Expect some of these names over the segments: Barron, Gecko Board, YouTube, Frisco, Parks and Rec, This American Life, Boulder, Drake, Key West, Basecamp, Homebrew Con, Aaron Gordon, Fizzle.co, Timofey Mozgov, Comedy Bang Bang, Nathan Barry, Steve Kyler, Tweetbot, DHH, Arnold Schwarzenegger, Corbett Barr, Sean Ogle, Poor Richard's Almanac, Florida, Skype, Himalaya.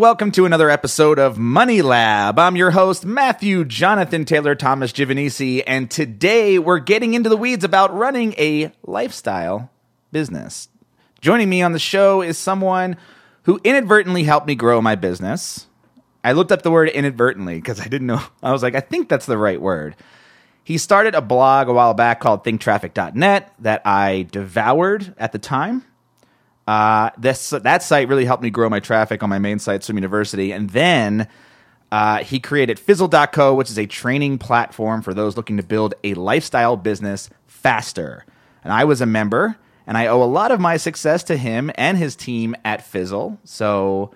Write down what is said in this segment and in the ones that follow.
and welcome to another episode of Money Lab. I'm your host, Matthew Jonathan Taylor-Thomas Givanesi, and today we're getting into the weeds about running a lifestyle business. Joining me on the show is someone who inadvertently helped me grow my business. I looked up the word inadvertently because I didn't know. I was like, I think that's the right word. He started a blog a while back called thinktraffic.net that I devoured at the time. That site really helped me grow my traffic on my main site, Swim University. And then he created Fizzle.co, which is a training platform for those looking to build a lifestyle business faster. And I was a member, and I owe a lot of my success to him and his team at Fizzle. So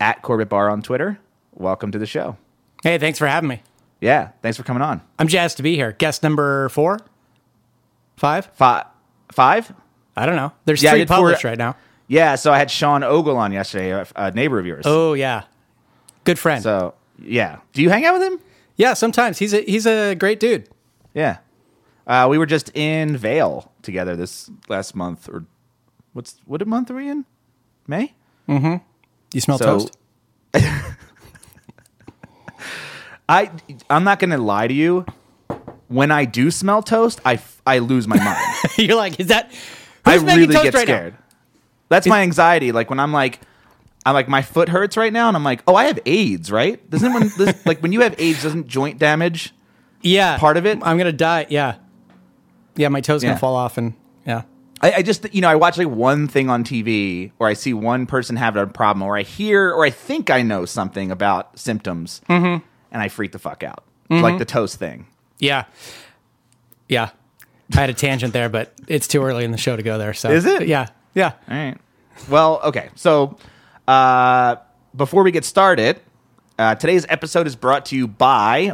at Corbett Barr on Twitter, welcome to the show. Hey, thanks for having me. Yeah, thanks for coming on. I'm jazzed to be here. Guest number 4? 5? Five? I don't know. There's 3 published right now. Yeah, so I had Sean Ogle on yesterday, a neighbor of yours. Oh, yeah. Good friend. So, yeah. Do you hang out with him? Yeah, sometimes. He's a great dude. Yeah. We were just in Vail together this last month. Or what month are we in? May? Mm-hmm. You smell toast? I'm not going to lie to you. When I do smell toast, I lose my mind. You're like, is that... I really get scared. That's my anxiety. Like when I'm like my foot hurts right now, and I'm like, oh, I have AIDS, right? Doesn't when you have AIDS, doesn't joint damage? Yeah, part of it. I'm gonna die. Yeah, my toe's gonna fall off, and yeah. I just I watch like one thing on TV, or I see one person have a problem, or I hear, or I think I know something about symptoms, mm-hmm. and I freak the fuck out, mm-hmm. like the toast thing. Yeah. I had a tangent there, but it's too early in the show to go there. So. Is it? Yeah. All right. Well, okay. So before we get started, today's episode is brought to you by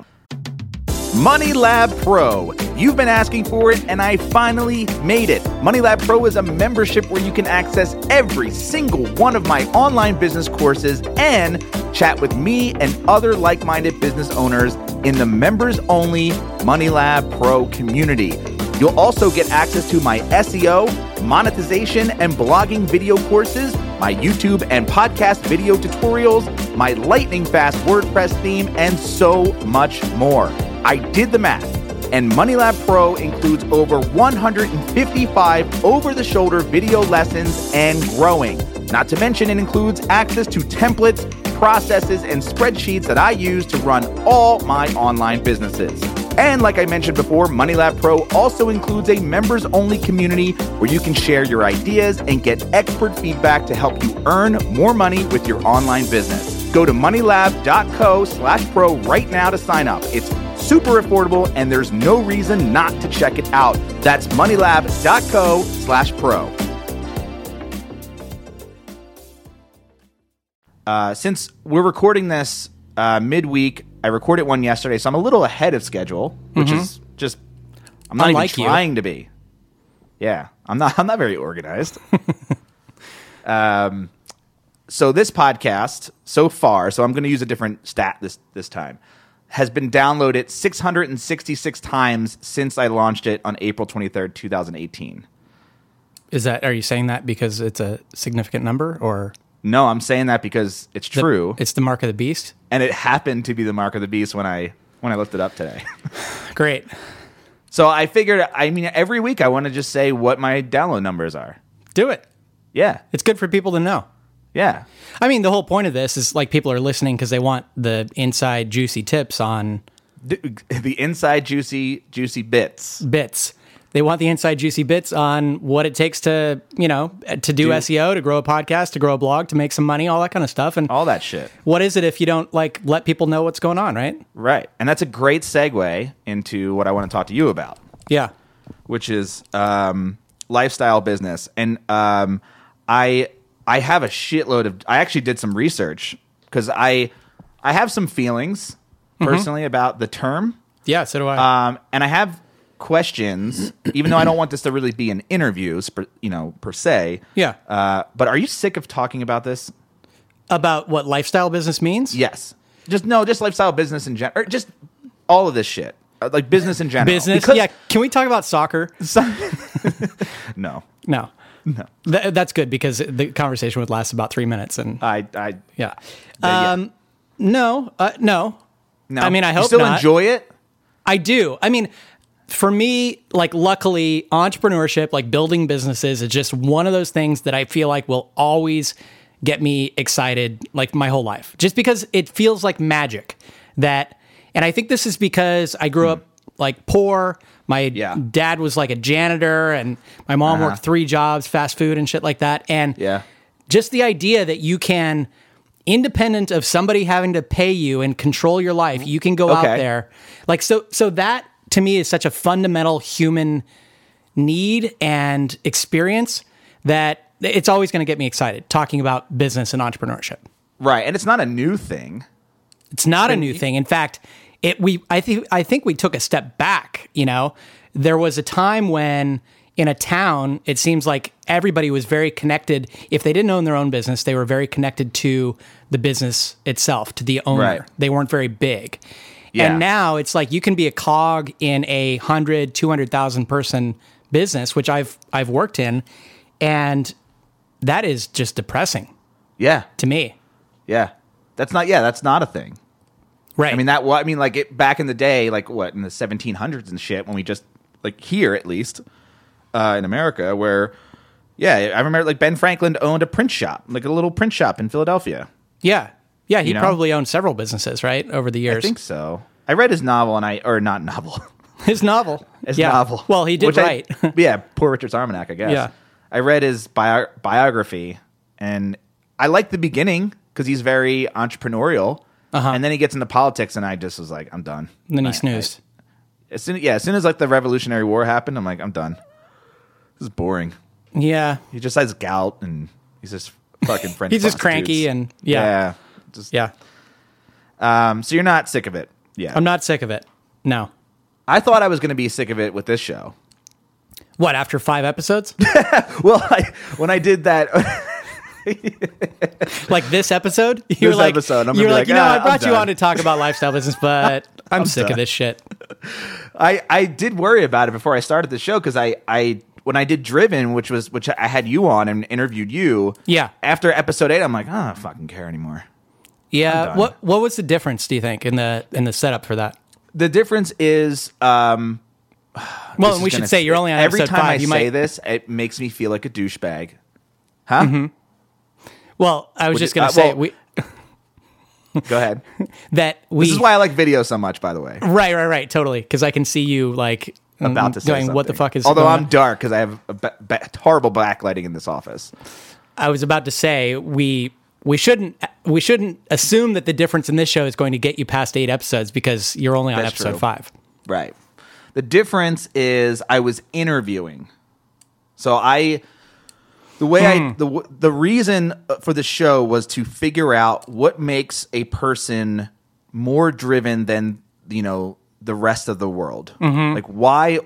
Money Lab Pro. You've been asking for it, and I finally made it. Money Lab Pro is a membership where you can access every single one of my online business courses and chat with me and other like-minded business owners in the members-only Money Lab Pro community. You'll also get access to my SEO, monetization, and blogging video courses, my YouTube and podcast video tutorials, my lightning-fast WordPress theme, and so much more. I did the math, and MoneyLab Pro includes over 155 over-the-shoulder video lessons and growing. Not to mention, it includes access to templates, processes, and spreadsheets that I use to run all my online businesses. And like I mentioned before, MoneyLab Pro also includes a members-only community where you can share your ideas and get expert feedback to help you earn more money with your online business. Go to moneylab.co/pro right now to sign up. It's super affordable, and there's no reason not to check it out. That's moneylab.co/pro. Since we're recording this midweek, I recorded one yesterday, so I'm a little ahead of schedule, which mm-hmm. is just I'm not Unlike even trying you. To be. Yeah, I'm not very organized. So this podcast so far, so I'm going to use a different stat this time, has been downloaded 666 times since I launched it on April 23rd, 2018. Are you saying that because it's a significant number, or? No, I'm saying that because it's true. It's the mark of the beast? And it happened to be the mark of the beast when I looked it up today. Great. So I figured, every week I want to just say what my download numbers are. Do it. Yeah. It's good for people to know. Yeah. The whole point of this is like people are listening because they want the inside juicy tips on... The inside juicy bits. They want the inside juicy bits on what it takes to, to do SEO, to grow a podcast, to grow a blog, to make some money, all that kind of stuff. And all that shit. What is it if you don't, let people know what's going on, right? Right. And that's a great segue into what I want to talk to you about. Yeah. Which is lifestyle business. And I have a shitload of... I actually did some research because I have some feelings, personally, mm-hmm. about the term. Yeah, so do I. And I have... questions, even though I don't want this to really be an interview, per se. Yeah. But are you sick of talking about this? About what lifestyle business means? Yes. Just lifestyle business in general. Just all of this shit. Like business in general. Business? Because, yeah. Can we talk about soccer? No. No. That's good, because the conversation would last about 3 minutes. And yeah. No. I mean, I hope you still not. Enjoy it. I do. I mean, for me, like, luckily, entrepreneurship, like building businesses, is just one of those things that I feel like will always get me excited, like, my whole life, just because it feels like magic. That, and I think this is because I grew up like poor. My dad was like a janitor, and my mom worked 3 jobs, fast food and shit like that. And just the idea that you can, independent of somebody having to pay you and control your life, you can go out there. Like, so that to me is such a fundamental human need and experience that it's always going to get me excited talking about business and entrepreneurship. Right. And it's not a new thing. It's not a new thing. In fact, I think we took a step back. You know, there was a time when in a town, it seems like everybody was very connected. If they didn't own their own business, they were very connected to the business itself, to the owner. Right. They weren't very big. Yeah. And now it's like you can be a cog in a 100, 200,000 person business, which I've worked in, and that is just depressing. Yeah. To me. Yeah. That's not a thing. Right. I mean, back in the day, like, what, in the 1700s and shit, when we just, like, here at least, in America, where, I remember, like, Ben Franklin owned a print shop, like a little print shop in Philadelphia. Yeah. Yeah, he probably owned several businesses, right, over the years. I think so. I read his novel, His novel. Well, he did write. Poor Richard's Almanac, I guess. Yeah. I read his biography, and I liked the beginning, because he's very entrepreneurial. Uh-huh. And then he gets into politics, and I just was like, I'm done. And then he snoozed. As soon as like the Revolutionary War happened, I'm like, I'm done. This is boring. Yeah. He just has gout, and he's just fucking French. He's just cranky, and yeah. So you're not sick of it? Yeah. I'm not sick of it. No. I thought I was going to be sick of it with this show. What, after 5 episodes? Well, when I did that. Like this episode? I brought you on to talk about lifestyle business, but I'm sick of this shit. I did worry about it before I started the show, because I when I did Driven, which I had you on and interviewed you, after episode 8, I'm like, I don't fucking care anymore. Yeah. What was the difference, do you think, in the setup for that? The difference is well, we should say you're only on episode 5. Every time I say this, it makes me feel like a douchebag. Huh? Mm-hmm. Well, I was just going to say... Go ahead. This is why I like video so much, by the way. Right. Totally. Because I can see you, like, about to say something. What the fuck is Although I'm dark, because I have a horrible backlighting in this office. I was about to say, we shouldn't assume that the difference in this show is going to get you past 8 episodes, because you're only on episode 5. Right. The difference is I was interviewing. So The reason for the show was to figure out what makes a person more driven than, you know, the rest of the world. Mm-hmm. Like,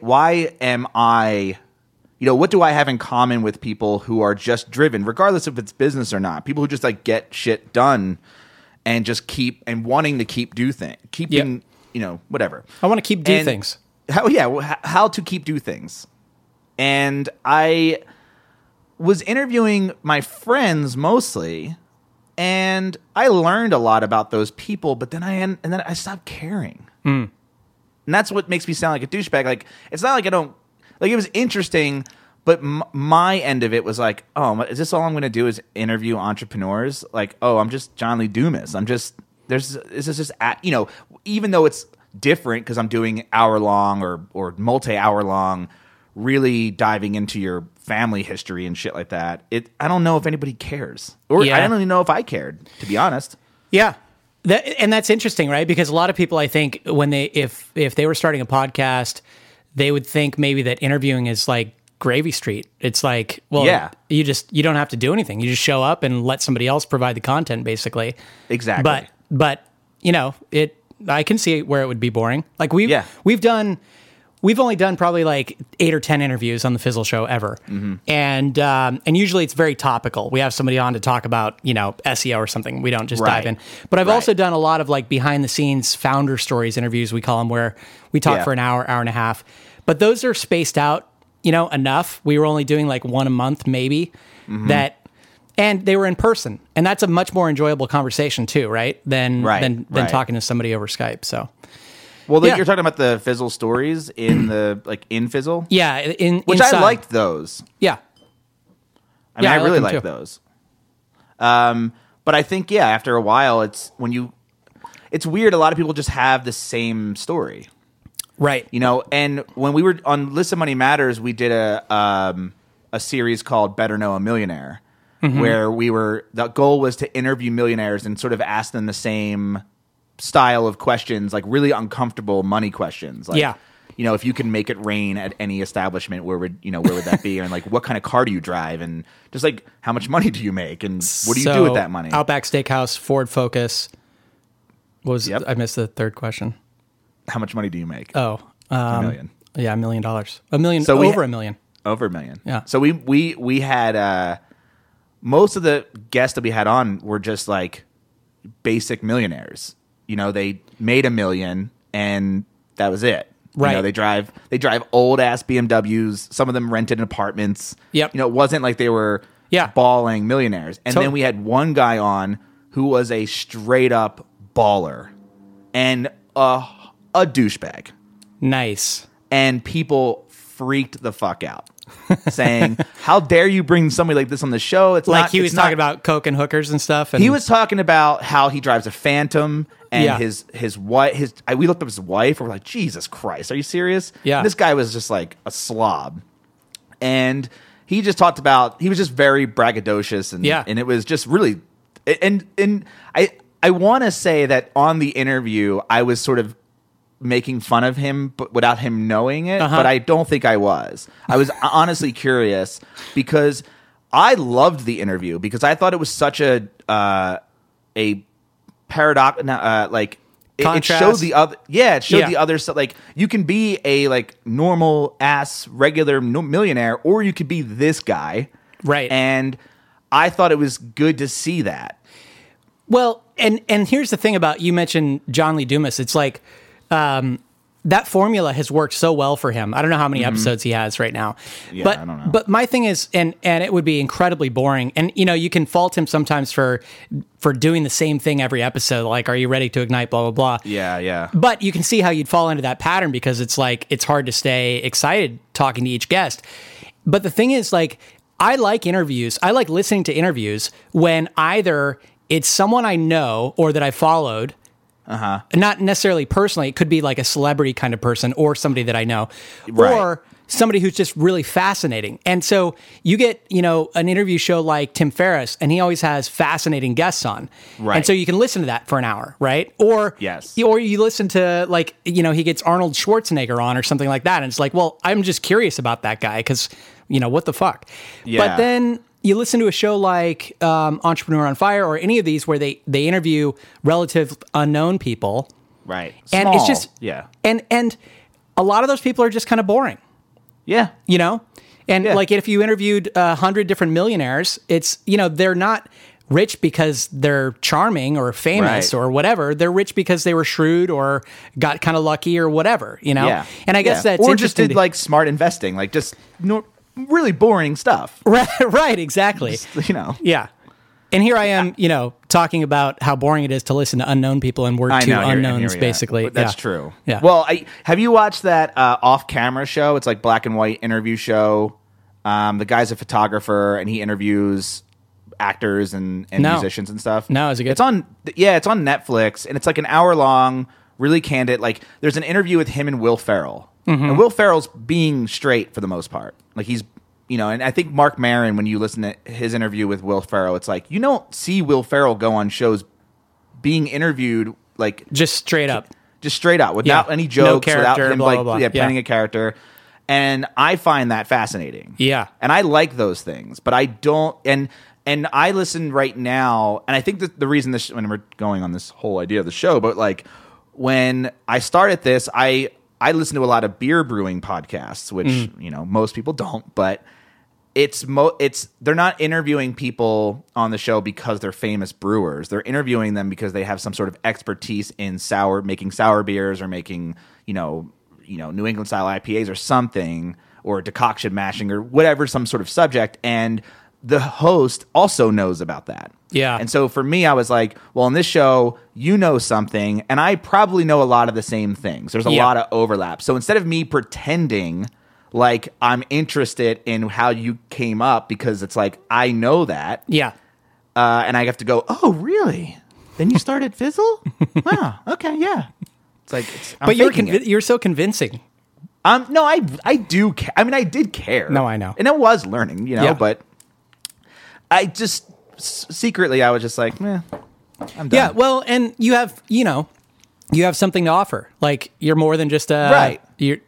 why am I, you know, what do I have in common with people who are just driven, regardless if it's business or not? People who just, like, get shit done and just keep wanting to do things, you know, whatever. I want to keep do things. How to keep do things. And I was interviewing my friends mostly, and I learned a lot about those people, but then I stopped caring. Mm. And that's what makes me sound like a douchebag. Like, it's not like I don't, like, it was interesting, but my end of it was like, oh, is this all I'm going to do is interview entrepreneurs? Like, oh, I'm just John Lee Dumas. Even though it's different because I'm doing hour long or multi-hour long, really diving into your family history and shit like that, I don't know if anybody cares. I don't even know if I cared, to be honest. Yeah. And that's interesting, right? Because a lot of people, I think, when they if they were starting a podcast, they would think maybe that interviewing is like gravy street. It's like, well, you don't have to do anything. You just show up and let somebody else provide the content, basically. Exactly. But you know, I can see where it would be boring. Like We've only done probably like 8 or 10 interviews on the Fizzle Show ever, mm-hmm. and usually it's very topical. We have somebody on to talk about, you know, SEO or something. We don't just dive in. But I've also done a lot of, like, behind the scenes founder stories interviews, we call them, where we talk for an hour and a half. But those are spaced out you know, enough. We were only doing like one a month, maybe, and they were in person. And that's a much more enjoyable conversation too, right? Than talking to somebody over Skype. So, well, yeah. You're talking about the Fizzle stories in Fizzle? Yeah. Which I liked those. Yeah. I really liked those. But I think, yeah, after a while, it's weird. A lot of people just have the same story. Right. You know, and when we were on Listen Money Matters, we did a series called Better Know a Millionaire, where the goal was to interview millionaires and sort of ask them the same style of questions, like really uncomfortable money questions. Like, you know, if you can make it rain at any establishment, where would that be? And like, what kind of car do you drive? And just like, how much money do you make? And what do you do with that money? Outback Steakhouse, Ford Focus. I missed the third question. How much money do you make? Oh, $1 million. Yeah, $1 million. $1 million, so over $1 million. Over $1 million. Yeah. So we had most of the guests that we had on were just like basic millionaires. You know, they made $1 million and that was it. Right. You know, they drive old ass BMWs. Some of them rented in apartments. Yep. You know, it wasn't like they were balling millionaires. And then we had one guy on who was a straight up baller and a douchebag. Nice. And people freaked the fuck out, saying, "How dare you bring somebody like this on the show?" It's like he was talking about coke and hookers and stuff. And he was talking about how he drives a Phantom and his wife. We looked up his wife. And we're like, Jesus Christ, are you serious? Yeah. And this guy was just like a slob, and he just talked about he was just very braggadocious and it was just really I want to say that on the interview I was sort of making fun of him but without him knowing it, but I don't think I was. I was honestly curious because I loved the interview because I thought it was such a paradox, like it showed the other. Yeah, it showed the other stuff. Like you can be a like normal ass regular millionaire, or you could be this guy, right? And I thought it was good to see that. Well, and here's the thing about you mentioned John Lee Dumas. It's like. That formula has worked so well for him. I don't know how many episodes he has right now, but I don't know. But my thing is, and it would be incredibly boring. And you know, you can fault him sometimes for doing the same thing every episode. Like, are you ready to ignite? Blah blah blah. Yeah, yeah. But you can see how you'd fall into that pattern because it's like it's hard to stay excited talking to each guest. But the thing is, like, I like interviews. I like listening to interviews when either it's someone I know or that I followed. Not necessarily personally. It could be like a celebrity kind of person or somebody that I know or somebody who's just really fascinating. And so you get, you know, an interview show like Tim Ferriss, and he always has fascinating guests on. Right. And so you can listen to that for an hour, right? Or, or you listen to like, you know, he gets Arnold Schwarzenegger on or something like that. And it's like, well, I'm just curious about that guy because, you know, what the fuck? Yeah. But then... you listen to a show like Entrepreneur on Fire or any of these where they interview relative unknown people. Right. Small. And it's just and a lot of those people are just kind of boring. Yeah. You know? And like if you interviewed 100 different millionaires, it's, you know, they're not rich because they're charming or famous or whatever. They're rich because they were shrewd or got kind of lucky or whatever, you know? Yeah. And I guess that's or just did like smart investing, like just really boring stuff. Right, exactly. Just, you know. Yeah. And here I am, you know, talking about how boring it is to listen to unknown people, and we're two unknowns, basically. That's true. Yeah. Well, have you watched that off-camera show? It's like black and white interview show. The guy's a photographer, and he interviews actors and musicians and stuff. No, is it good? It's on Netflix, and it's like an hour long, really candid. Like, there's an interview with him and Will Ferrell. And Will Ferrell's being straight for the most part. Like he's, you know, and I think Mark Maron, when you listen to his interview with Will Ferrell, it's like, you don't see Will Ferrell go on shows being interviewed like... Just straight up, without any jokes, no character, without him playing a character. And I find that fascinating. Yeah. And I like those things, but I don't... And I listen right now, and I think that the reason this... when we're going on this whole idea of the show, but like when I started this, I listen to a lot of beer brewing podcasts, which you know most people don't. But they're not interviewing people on the show because they're famous brewers. They're interviewing them because they have some sort of expertise in making sour beers or making New England style IPAs or something, or decoction mashing or whatever, some sort of subject, and the host also knows about that. Yeah. And so for me, I was like, well, in this show, you know something, and I probably know a lot of the same things. There's a lot of overlap. So instead of me pretending like I'm interested in how you came up, because it's like, I know that. Yeah. And I have to go, oh, really? Then you started Fizzle? Wow. Okay. Yeah. It's like, you're so convincing. No, I do. I mean, I did care. No, I know. And I was learning, but I just secretly, I was just like, meh, I'm done. Yeah. Well, and you have something to offer. Like, you're more than just a, right. You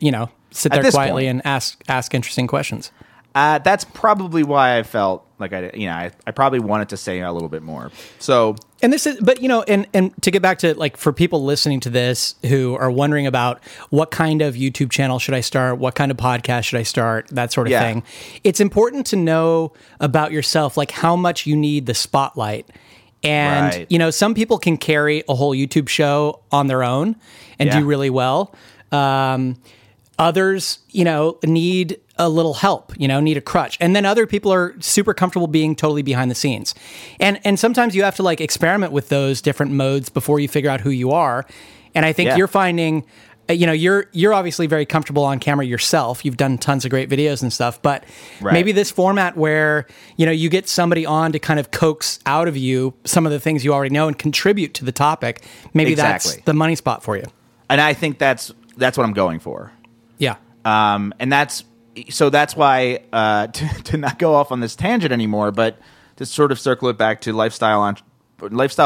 sit there quietly and ask interesting questions. That's probably why I felt like I probably wanted to say a little bit more. So, and this is, but and to get back to, like, for people listening to this who are wondering about what kind of YouTube channel should I start, what kind of podcast should I start, that sort of thing. It's important to know about yourself, like how much you need the spotlight. And some people can carry a whole YouTube show on their own and do really well. Others, need a little help, need a crutch. And then other people are super comfortable being totally behind the scenes. And sometimes you have to, like, experiment with those different modes before you figure out who you are. And I think you're finding, you're obviously very comfortable on camera yourself. You've done tons of great videos and stuff, but maybe this format where, you get somebody on to kind of coax out of you some of the things you already know and contribute to the topic. Maybe that's the money spot for you. And I think that's what I'm going for. Yeah. And that's why, to not go off on this tangent anymore, but to sort of circle it back to lifestyle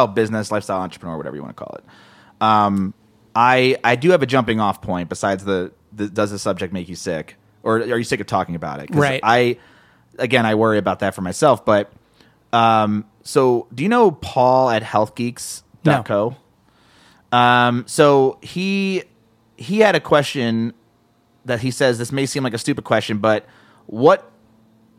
business, lifestyle entrepreneur, whatever you want to call it. I do have a jumping off point besides does the subject make you sick, or are you sick of talking about it? 'Cause I worry about that for myself, but, so do you know Paul at healthgeeks.co? No. So he had a question that he says, this may seem like a stupid question, but what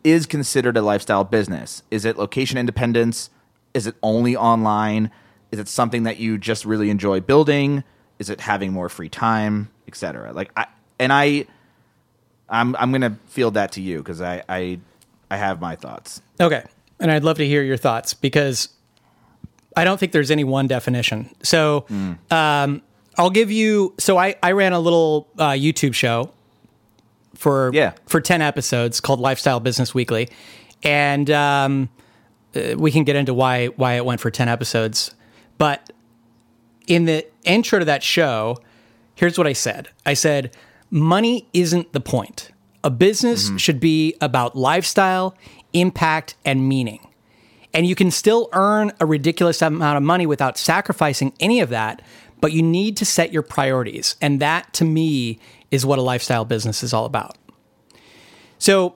is considered a lifestyle business? Is it location independence? Is it only online? Is it something that you just really enjoy building? Is it having more free time, et cetera? Like, I'm going to field that to you, because I have my thoughts. Okay. And I'd love to hear your thoughts, because I don't think there's any one definition. So, I'll give you, so I ran a little YouTube show for 10 episodes called Lifestyle Business Weekly. And we can get into why it went for 10 episodes. But in the intro to that show, here's what I said. I said, money isn't the point. A business should be about lifestyle, impact, and meaning. And you can still earn a ridiculous amount of money without sacrificing any of that. But you need to set your priorities. And that, to me, is what a lifestyle business is all about. So,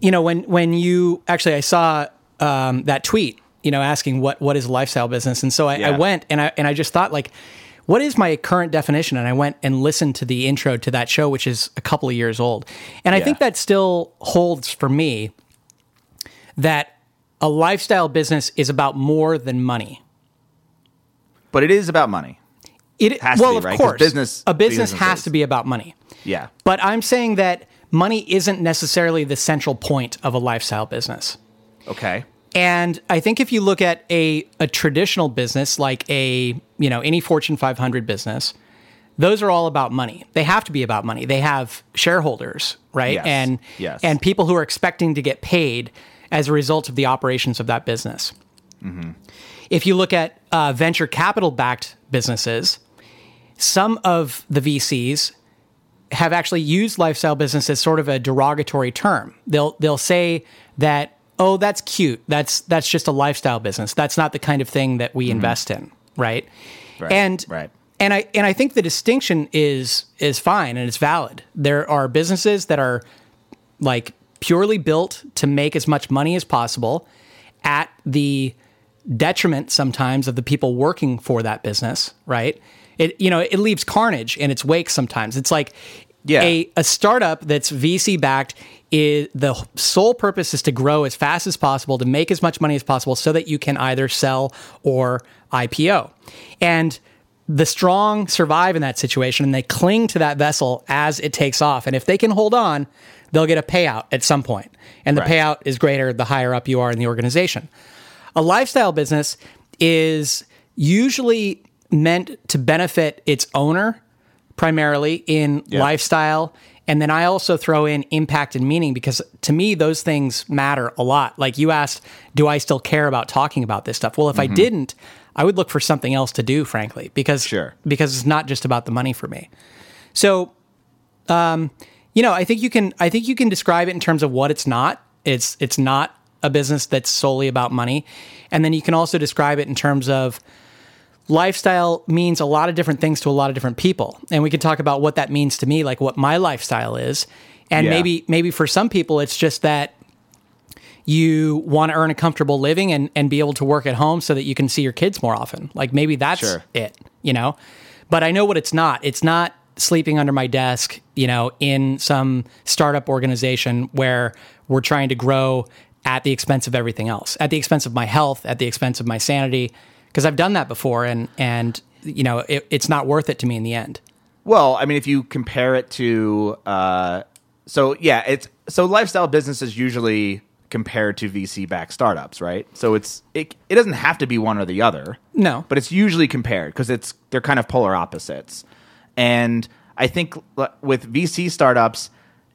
when you... Actually, I saw that tweet, asking what is a lifestyle business. And so I went and I just thought, like, what is my current definition? And I went and listened to the intro to that show, which is a couple of years old. And I think that still holds for me, that a lifestyle business is about more than money. But it is about money. It has to be, right? 'Cause a business has to be about money. Yeah. But I'm saying that money isn't necessarily the central point of a lifestyle business. Okay. And I think if you look at a traditional business, like any Fortune 500 business, those are all about money. They have to be about money. They have shareholders, right? Yes. And people who are expecting to get paid as a result of the operations of that business. Mm-hmm. If you look at venture capital-backed businesses, some of the VCs have actually used lifestyle business as sort of a derogatory term. They'll say that, oh, that's cute. That's just a lifestyle business. That's not the kind of thing that we invest in, right? And I think the distinction is fine and it's valid. There are businesses that are, like, purely built to make as much money as possible at the detriment sometimes of the people working for that business, right? It leaves carnage in its wake sometimes. It's like a startup that's VC backed, is the sole purpose is to grow as fast as possible, to make as much money as possible so that you can either sell or IPO. And the strong survive in that situation, and they cling to that vessel as it takes off. And if they can hold on, they'll get a payout at some point. And the payout is greater the higher up you are in the organization. A lifestyle business is usually meant to benefit its owner primarily in lifestyle. And then I also throw in impact and meaning, because to me, those things matter a lot. Like you asked, do I still care about talking about this stuff? Well, if I didn't, I would look for something else to do, frankly, because it's not just about the money for me. So, I think you can describe it in terms of what it's not. It's not a business that's solely about money. And then you can also describe it in terms of lifestyle means a lot of different things to a lot of different people. And we can talk about what that means to me, like what my lifestyle is. And maybe for some people, it's just that you want to earn a comfortable living and be able to work at home so that you can see your kids more often. Like maybe that's it, you know? But I know what it's not. It's not sleeping under my desk, you know, in some startup organization where we're trying to grow at the expense of everything else, at the expense of my health, at the expense of my sanity, because I've done that before, and you know, it's not worth it to me in the end. Well, I mean, if you compare it to, lifestyle business is usually compared to VC-backed startups, right? So it doesn't have to be one or the other. No, but it's usually compared because they're kind of polar opposites. And I think with VC startups,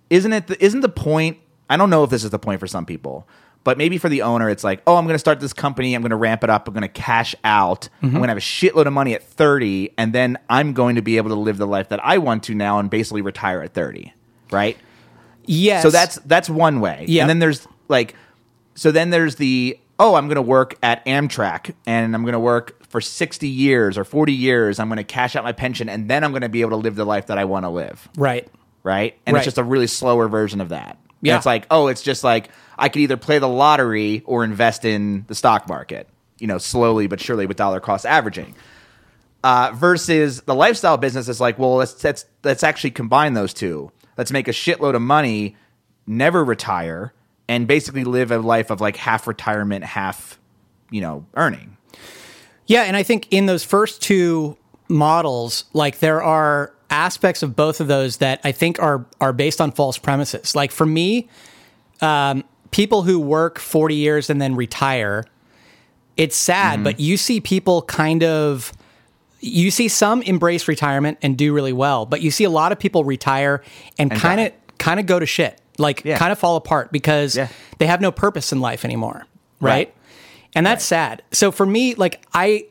isn't the point? I don't know if this is the point for some people. But maybe for the owner, it's like, oh, I'm going to start this company. I'm going to ramp it up. I'm going to cash out. I'm going to have a shitload of money at 30. And then I'm going to be able to live the life that I want to now and basically retire at 30. Right? Yes. So that's one way. Yep. And then there's the, oh, I'm going to work at Amtrak and I'm going to work for 60 years or 40 years. I'm going to cash out my pension and then I'm going to be able to live the life that I want to live. Right? And it's just a really slower version of that. Yeah. And it's like, oh, it's just like I could either play the lottery or invest in the stock market, you know, slowly but surely with dollar cost averaging. Versus the lifestyle business is like, well, let's actually combine those two. Let's make a shitload of money, never retire, and basically live a life of like half retirement, half, you know, earning. Yeah, and I think in those first two models, like there are aspects of both of those that I think are based on false premises. Like for me, people who work 40 years and then retire, it's sad, but you see people some embrace retirement and do really well, but you see a lot of people retire and kind of go to shit, like kind of fall apart because they have no purpose in life anymore. Right? And that's sad. So for me, like I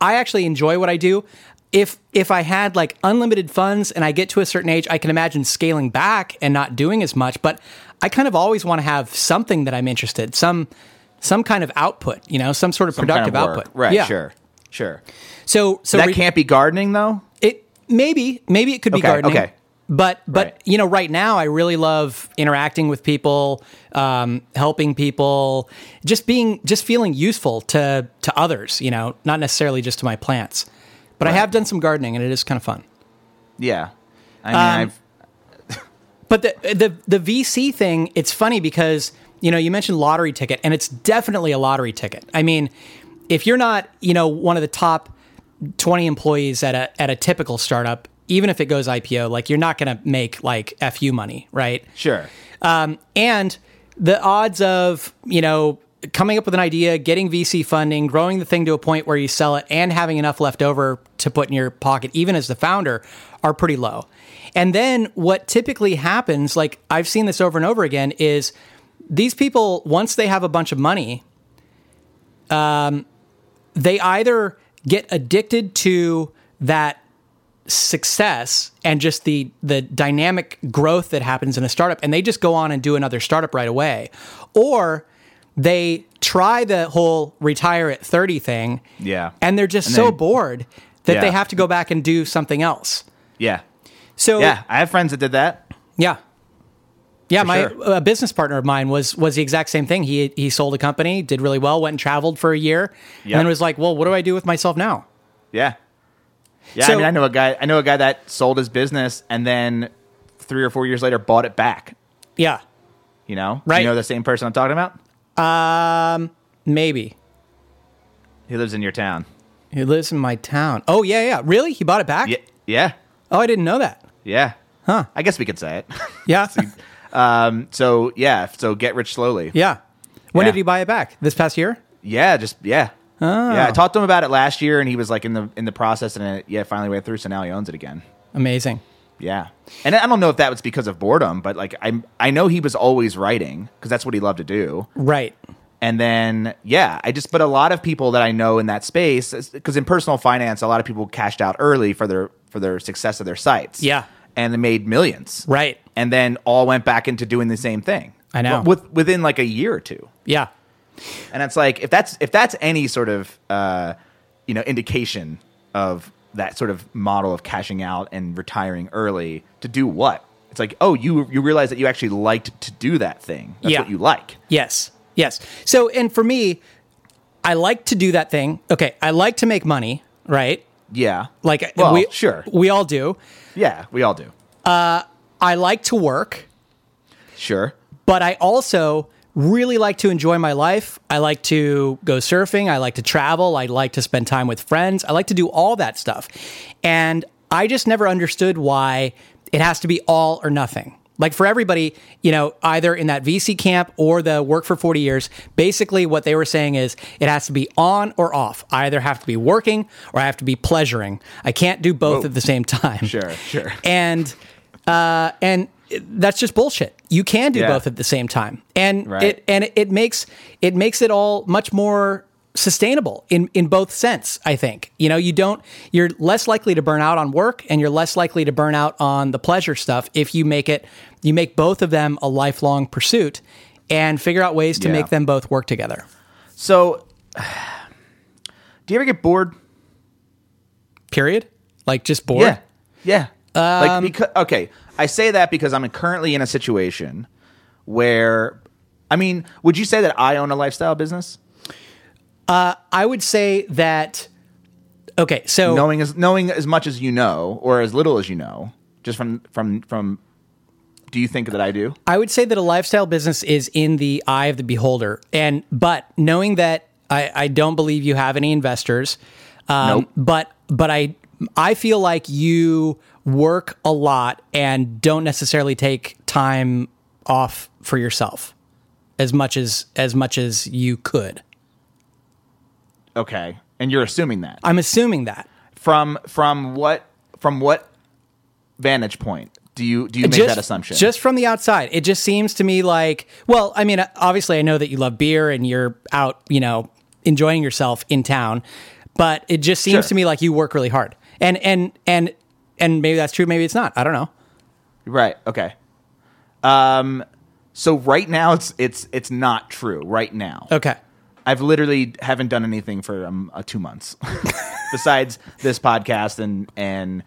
actually enjoy what I do. If I had like unlimited funds and I get to a certain age, I can imagine scaling back and not doing as much, but I kind of always want to have something that I'm interested, some kind of output, you know, some sort of productive kind of output. Right. Yeah. Sure. So that can't be gardening though? It maybe it could be gardening. Okay. But you know, right now I really love interacting with people, helping people, just feeling useful to others, you know, not necessarily just to my plants. But I have done some gardening, and it is kind of fun. Yeah, I mean, I've. But the VC thing, it's funny because you know you mentioned lottery ticket, and it's definitely a lottery ticket. I mean, if you're not one of the top 20 employees at a typical startup, even if it goes IPO, like you're not going to make like FU money, right? Sure. And the odds of coming up with an idea, getting VC funding, growing the thing to a point where you sell it, and having enough left over to put in your pocket, even as the founder, are pretty low. And then what typically happens, like I've seen this over and over again, is these people, once they have a bunch of money, they either get addicted to that success and just the dynamic growth that happens in a startup, and they just go on and do another startup right away. Or they try the whole retire at 30 thing, and they're just so bored that they have to go back and do something else. Yeah. So I have friends that did that. Yeah. Yeah, a business partner of mine was the exact same thing. He sold a company, did really well, went and traveled for a year, and then was like, well, what do I do with myself now? Yeah. Yeah, so, I mean, I know a guy that sold his business and then 3 or 4 years later bought it back. Yeah. You know? Right. You know the same person I'm talking about? Maybe. He lives in your town. He lives in my town. Oh, yeah, yeah. Really? He bought it back? Yeah. Oh, I didn't know that. Yeah. Huh. I guess we could say it. Yeah. So get rich slowly. Yeah. When did he buy it back? This past year? Yeah, yeah. Oh. Yeah, I talked to him about it last year, and he was like in the process, and it finally went through, so now he owns it again. Amazing. Yeah. And I don't know if that was because of boredom, but like I know he was always writing, because that's what he loved to do. Right. And then, but a lot of people that I know in that space, because in personal finance, a lot of people cashed out early for their success of their sites. Yeah. And they made millions. Right. And then all went back into doing the same thing. I know. Within like a year or two. Yeah. And it's like, if that's any sort of, indication of that sort of model of cashing out and retiring early, to do what? It's like, oh, you realize that you actually liked to do that thing. That's what you like. Yes. So, and for me, I like to do that thing. Okay. I like to make money, right? Yeah. Like, well, sure. We all do. Yeah, we all do. I like to work. Sure. But I also really like to enjoy my life. I like to go surfing. I like to travel. I like to spend time with friends. I like to do all that stuff. And I just never understood why it has to be all or nothing. Like for everybody, either in that VC camp or the work for 40 years, basically what they were saying is it has to be on or off. I either have to be working or I have to be pleasuring. I can't do both at the same time. Sure. And that's just bullshit. You can do both at the same time. And it makes it all much more sustainable in both sense, I think. You're less likely to burn out on work, and you're less likely to burn out on the pleasure stuff if you make both of them a lifelong pursuit and figure out ways to make them both work together. So, do you ever get bored? Period? Like just bored? Yeah. I say that because I'm currently in a situation where, would you say that I own a lifestyle business? I would say that, so... Knowing as much as you know, or as little as you know, just from do you think that I do? I would say that a lifestyle business is in the eye of the beholder. But knowing that I don't believe you have any investors, nope. But I feel like you work a lot and don't necessarily take time off for yourself as much as you could. Okay. And you're assuming that. I'm assuming that. From what vantage point do you make that assumption? Just from the outside. It just seems to me like, obviously I know that you love beer and you're out, enjoying yourself in town, but it just seems to me like you work really hard. And maybe that's true, maybe it's not. I don't know. Right. Okay. So right now it's not true right now. Okay. I've literally haven't done anything for 2 months besides this podcast and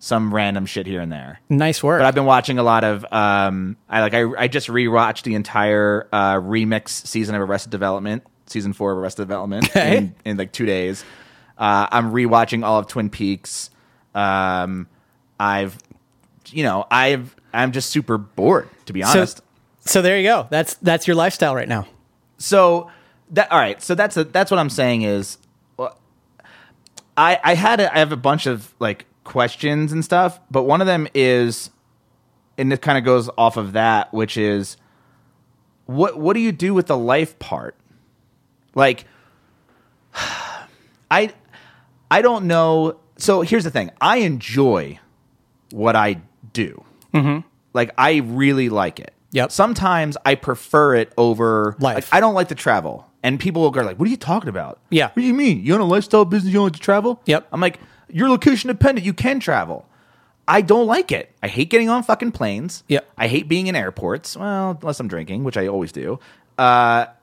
some random shit here and there. Nice work. But I've been watching a lot of I just rewatched the entire remix season of Arrested Development, season 4 of Arrested Development in like 2 days. I'm rewatching all of Twin Peaks. I'm just super bored, to be honest. So there you go. That's your lifestyle right now. So all right. So that's what I'm saying is, well, I have a bunch of like questions and stuff, but one of them is, and it kind of goes off of that, which is, what do you do with the life part? Like, I don't know. So here's the thing. I enjoy what I do. Mm-hmm. Like, I really like it. Yep. Sometimes I prefer it over life. Like, I don't like to travel. And people will go like, what are you talking about? Yeah. What do you mean? You own a lifestyle business, you don't like to travel? Yep. I'm like, you're location dependent. You can travel. I don't like it. I hate getting on fucking planes. Yep. I hate being in airports. Well, unless I'm drinking, which I always do. But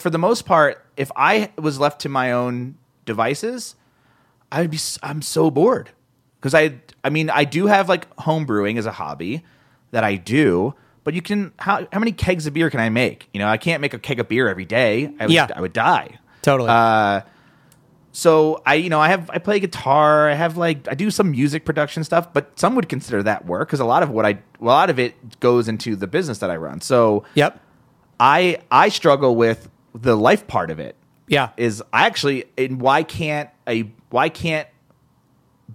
for the most part, if I was left to my own devices, I'm so bored, because I do have like home brewing as a hobby that I do, but you can, how many kegs of beer can I make? I can't make a keg of beer every day. I would die. Totally. So I play guitar. I do some music production stuff, but some would consider that work, because a lot of it goes into the business that I run. So yep. I struggle with the life part of it. Yeah. Is I actually, and why can't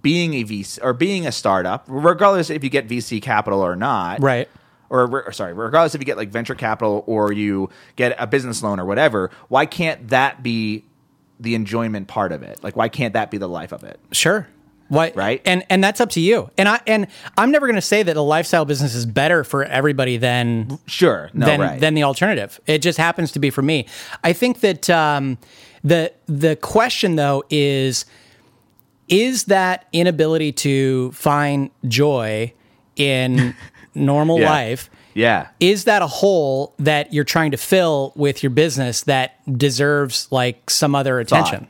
being a VC or being a startup, regardless if you get VC capital or not, right? Or regardless if you get like venture capital or you get a business loan or whatever, why can't that be the enjoyment part of it? Like, why can't that be the life of it? Sure. What, right? And that's up to you. And I'm never going to say that a lifestyle business is better for everybody than than the alternative. It just happens to be for me. I think that the question though is that inability to find joy in normal life. Yeah. Is that a hole that you're trying to fill with your business that deserves like some other attention?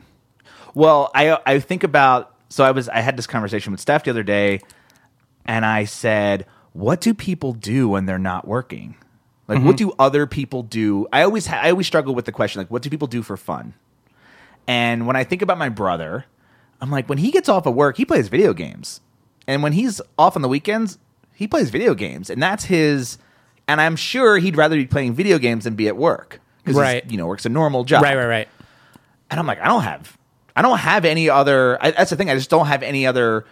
Thought. Well, I think about, so I had this conversation with Steph the other day, and I said, what do people do when they're not working? Like, what do other people do? I always struggle with the question, like, what do people do for fun? And when I think about my brother, I'm like, when he gets off of work, he plays video games. And when he's off on the weekends, he plays video games. And that's his – and I'm sure he'd rather be playing video games than be at work. Because, work's a normal job. Right. And I'm like, I don't have any other – that's the thing. I just don't have any other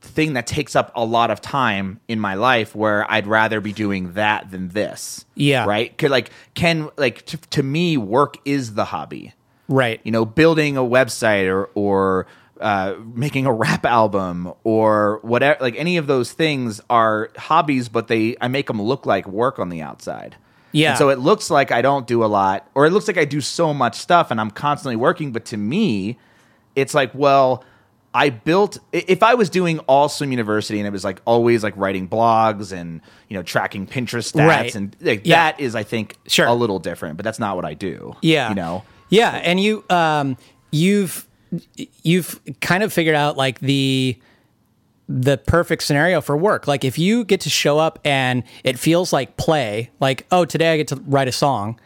thing that takes up a lot of time in my life where I'd rather be doing that than this. Yeah. Right? To me, work is the hobby. Right. Building a website or making a rap album or whatever. Like, any of those things are hobbies, but I make them look like work on the outside. Yeah. And so it looks like I don't do a lot, or it looks like I do so much stuff and I'm constantly working. But to me, it's like, well, if I was doing all Swim University and it was like always like writing blogs and, tracking Pinterest stats and that is, I think, a little different, but that's not what I do. Yeah. Yeah. And you, you've kind of figured out like the perfect scenario for work. Like, if you get to show up and it feels like play, like, oh, today I get to write a song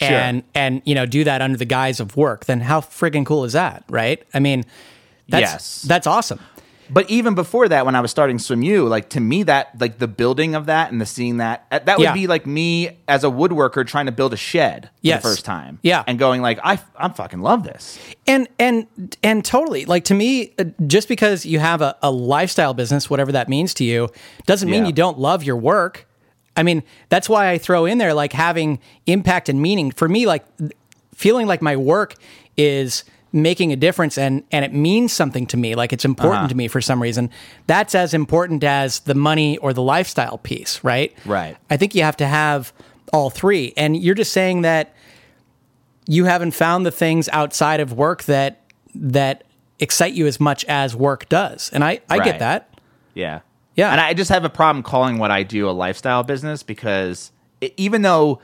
and do that under the guise of work, then how friggin' cool is that, right? I mean, that's awesome. But even before that, when I was starting SwimU, like, to me, that, like, the building of that and the seeing that would be like me as a woodworker trying to build a shed for the first time. Yeah. And going like, I fucking love this. And totally, like, to me, just because you have a lifestyle business, whatever that means to you, doesn't mean you don't love your work. I mean, that's why I throw in there, like, having impact and meaning. For me, like, feeling like my work is making a difference and it means something to me, like it's important to me for some reason, that's as important as the money or the lifestyle piece, right? Right. I think you have to have all three. And you're just saying that you haven't found the things outside of work that excite you as much as work does. And I get that. Yeah. Yeah. And I just have a problem calling what I do a lifestyle business because even though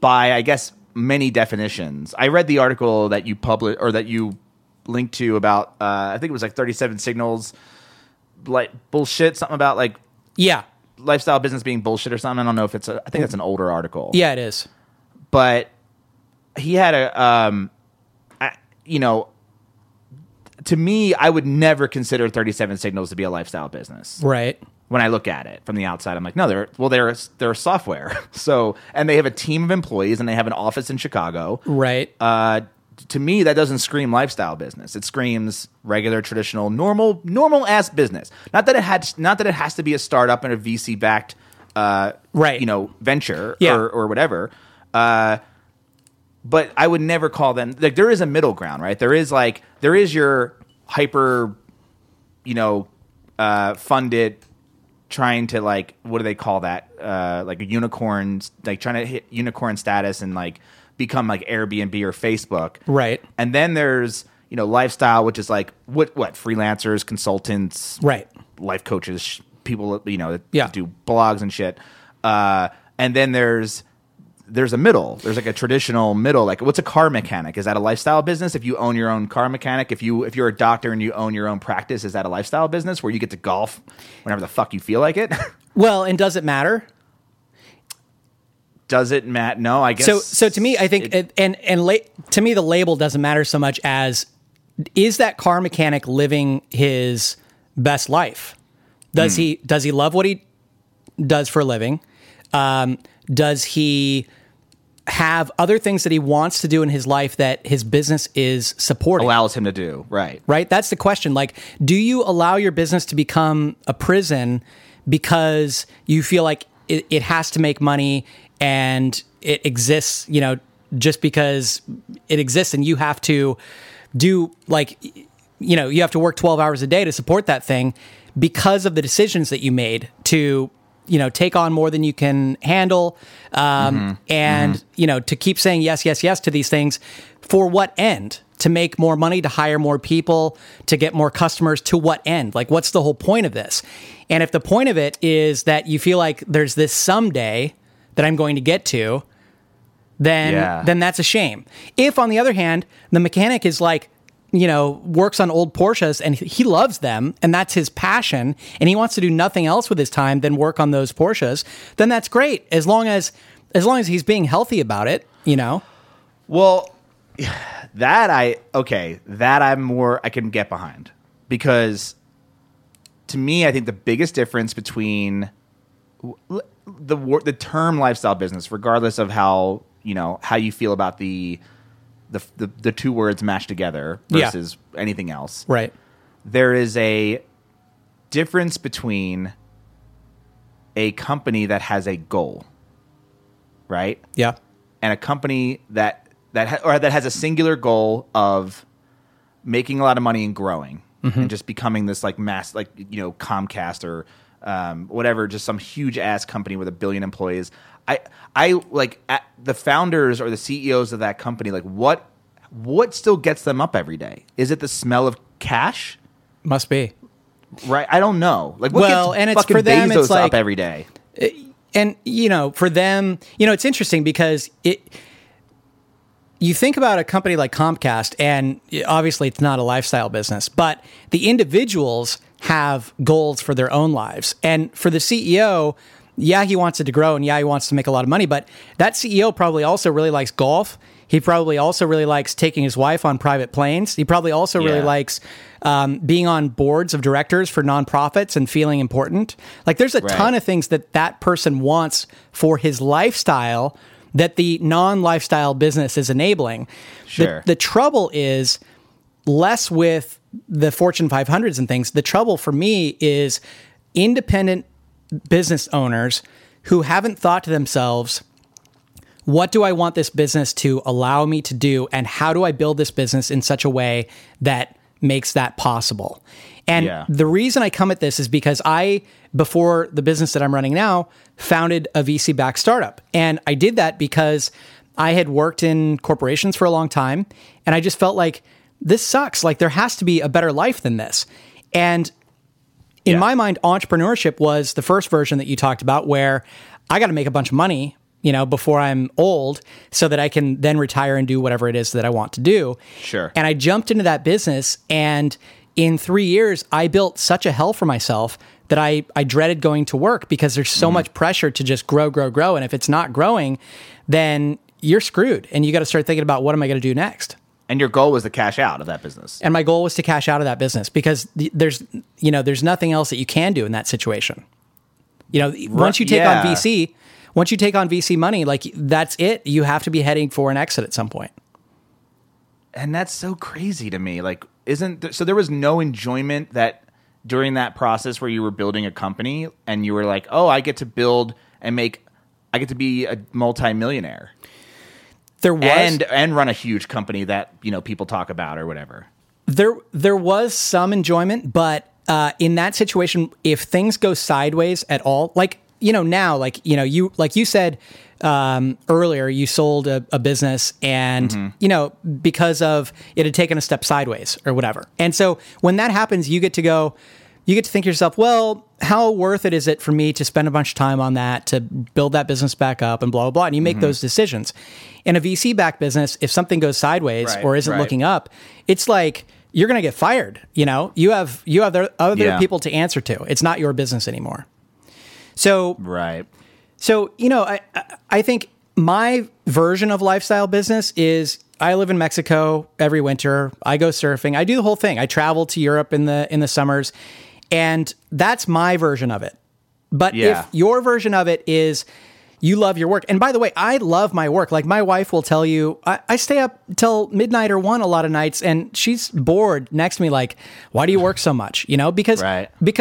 by, I guess, many definitions. I read the article that you published or that you linked to about, I think it was like 37 Signals, like bullshit, something about like, lifestyle business being bullshit or something. I don't know if I think that's an older article. Yeah, it is. But he had to me, I would never consider 37 Signals to be a lifestyle business. Right. When I look at it from the outside, I'm like, no, they're software. So, and they have a team of employees and they have an office in Chicago. Right. To me, that doesn't scream lifestyle business. It screams regular, traditional, normal ass business. Not that it has to be a startup and a VC backed, venture or whatever. But I would never call them, like, there is a middle ground, right? There is your hyper, funded, trying to, like, what do they call that? Like a unicorn, like trying to hit unicorn status and like become like Airbnb or Facebook. Right. And then there's, lifestyle, which is like what freelancers, consultants, right, life coaches, people, that do blogs and shit. And then there's a middle. There's like a traditional middle. Like, what's a car mechanic? Is that a lifestyle business? If you own your own car mechanic, if you're a doctor and you own your own practice, is that a lifestyle business where you get to golf whenever the fuck you feel like it? Well, and does it matter? Does it matter? No, I guess. So to me, I think, to me, the label doesn't matter so much as, is that car mechanic living his best life? Does he love what he does for a living? Does he have other things that he wants to do in his life that his business is supporting. Allows him to do, right. Right? That's the question. Like, do you allow your business to become a prison because you feel like it has to make money and it exists, you know, just because it exists and you have to do, like, you know, you have to work 12 hours a day to support that thing because of the decisions that you made to, you know, take on more than you can handle. You know, to keep saying yes, yes, yes to these things for what end? To make more money, to hire more people, to get more customers, to what end? Like, what's the whole point of this? And if the point of it is that you feel like there's this someday that I'm going to get to, then that's a shame. If on the other hand, the mechanic is like, you know, works on old Porsches and he loves them and that's his passion and he wants to do nothing else with his time than work on those Porsches, then that's great as long as he's being healthy about it, you know? Well, I can get behind, because to me, I think the biggest difference between the term lifestyle business, regardless of how, you know, how you feel about the two words mashed together versus anything else. Right. There is a difference between a company that has a goal, right? Yeah. And a company that has a singular goal of making a lot of money and growing and just becoming this like mass, like, you know, Comcast or whatever, just some huge ass company with 1 billion employees. I like at the founders or the CEOs of that company, like what still gets them up every day? Is it the smell of cash? Must be. Right. I don't know. Like, it's like up every day. And you know, for them, you know, it's interesting because you think about a company like Comcast, and obviously it's not a lifestyle business, but the individuals have goals for their own lives. And for the CEO, yeah, he wants it to grow, and yeah, he wants to make a lot of money, but that CEO probably also really likes golf. He probably also really likes taking his wife on private planes. He probably also really likes being on boards of directors for nonprofits and feeling important. Like, there's a ton of things that person wants for his lifestyle that the non-lifestyle business is enabling. Sure. The trouble is less with the Fortune 500s and things. The trouble for me is independent business owners who haven't thought to themselves, what do I want this business to allow me to do, and how do I build this business in such a way that makes that possible? And the reason I come at this is because I, before the business that I'm running now, founded a VC-backed startup. And I did that because I had worked in corporations for a long time, and I just felt like, this sucks. Like, there has to be a better life than this. And in my mind, entrepreneurship was the first version that you talked about, where I got to make a bunch of money, you know, before I'm old so that I can then retire and do whatever it is that I want to do. Sure. And I jumped into that business, and in 3 years, I built such a hell for myself that I dreaded going to work, because there's so much pressure to just grow, grow, grow. And if it's not growing, then you're screwed, and you got to start thinking about, what am I going to do next? And your goal was to cash out of that business. And my goal was to cash out of that business, because there's nothing else that you can do in that situation. You know, once you take on VC, money, like, that's it. You have to be heading for an exit at some point. And that's so crazy to me. Like, so there was no enjoyment that during that process where you were building a company and you were like, oh, I get to build and I get to be a multimillionaire. There was, and run a huge company that, you know, people talk about or whatever. There was some enjoyment, but in that situation, if things go sideways at all, like, you know, now, like, you know, you, like you said earlier, you sold a business, and you know, because of it had taken a step sideways or whatever. And so when that happens, you get to think to yourself, well, how worth it is it for me to spend a bunch of time on that, to build that business back up and blah, blah, blah. And you make those decisions. In a VC-backed business, if something goes sideways or isn't looking up, it's like, you're going to get fired. You know, you have other people to answer to. It's not your business anymore. So, so, you know, I think my version of lifestyle business is, I live in Mexico every winter. I go surfing. I do the whole thing. I travel to Europe in the summers. And that's my version of it. But if your version of it is, you love your work. And by the way, I love my work. Like my wife will tell you, I stay up till midnight or 1 a lot of nights, and she's bored next to me like, why do you work so much? You know, because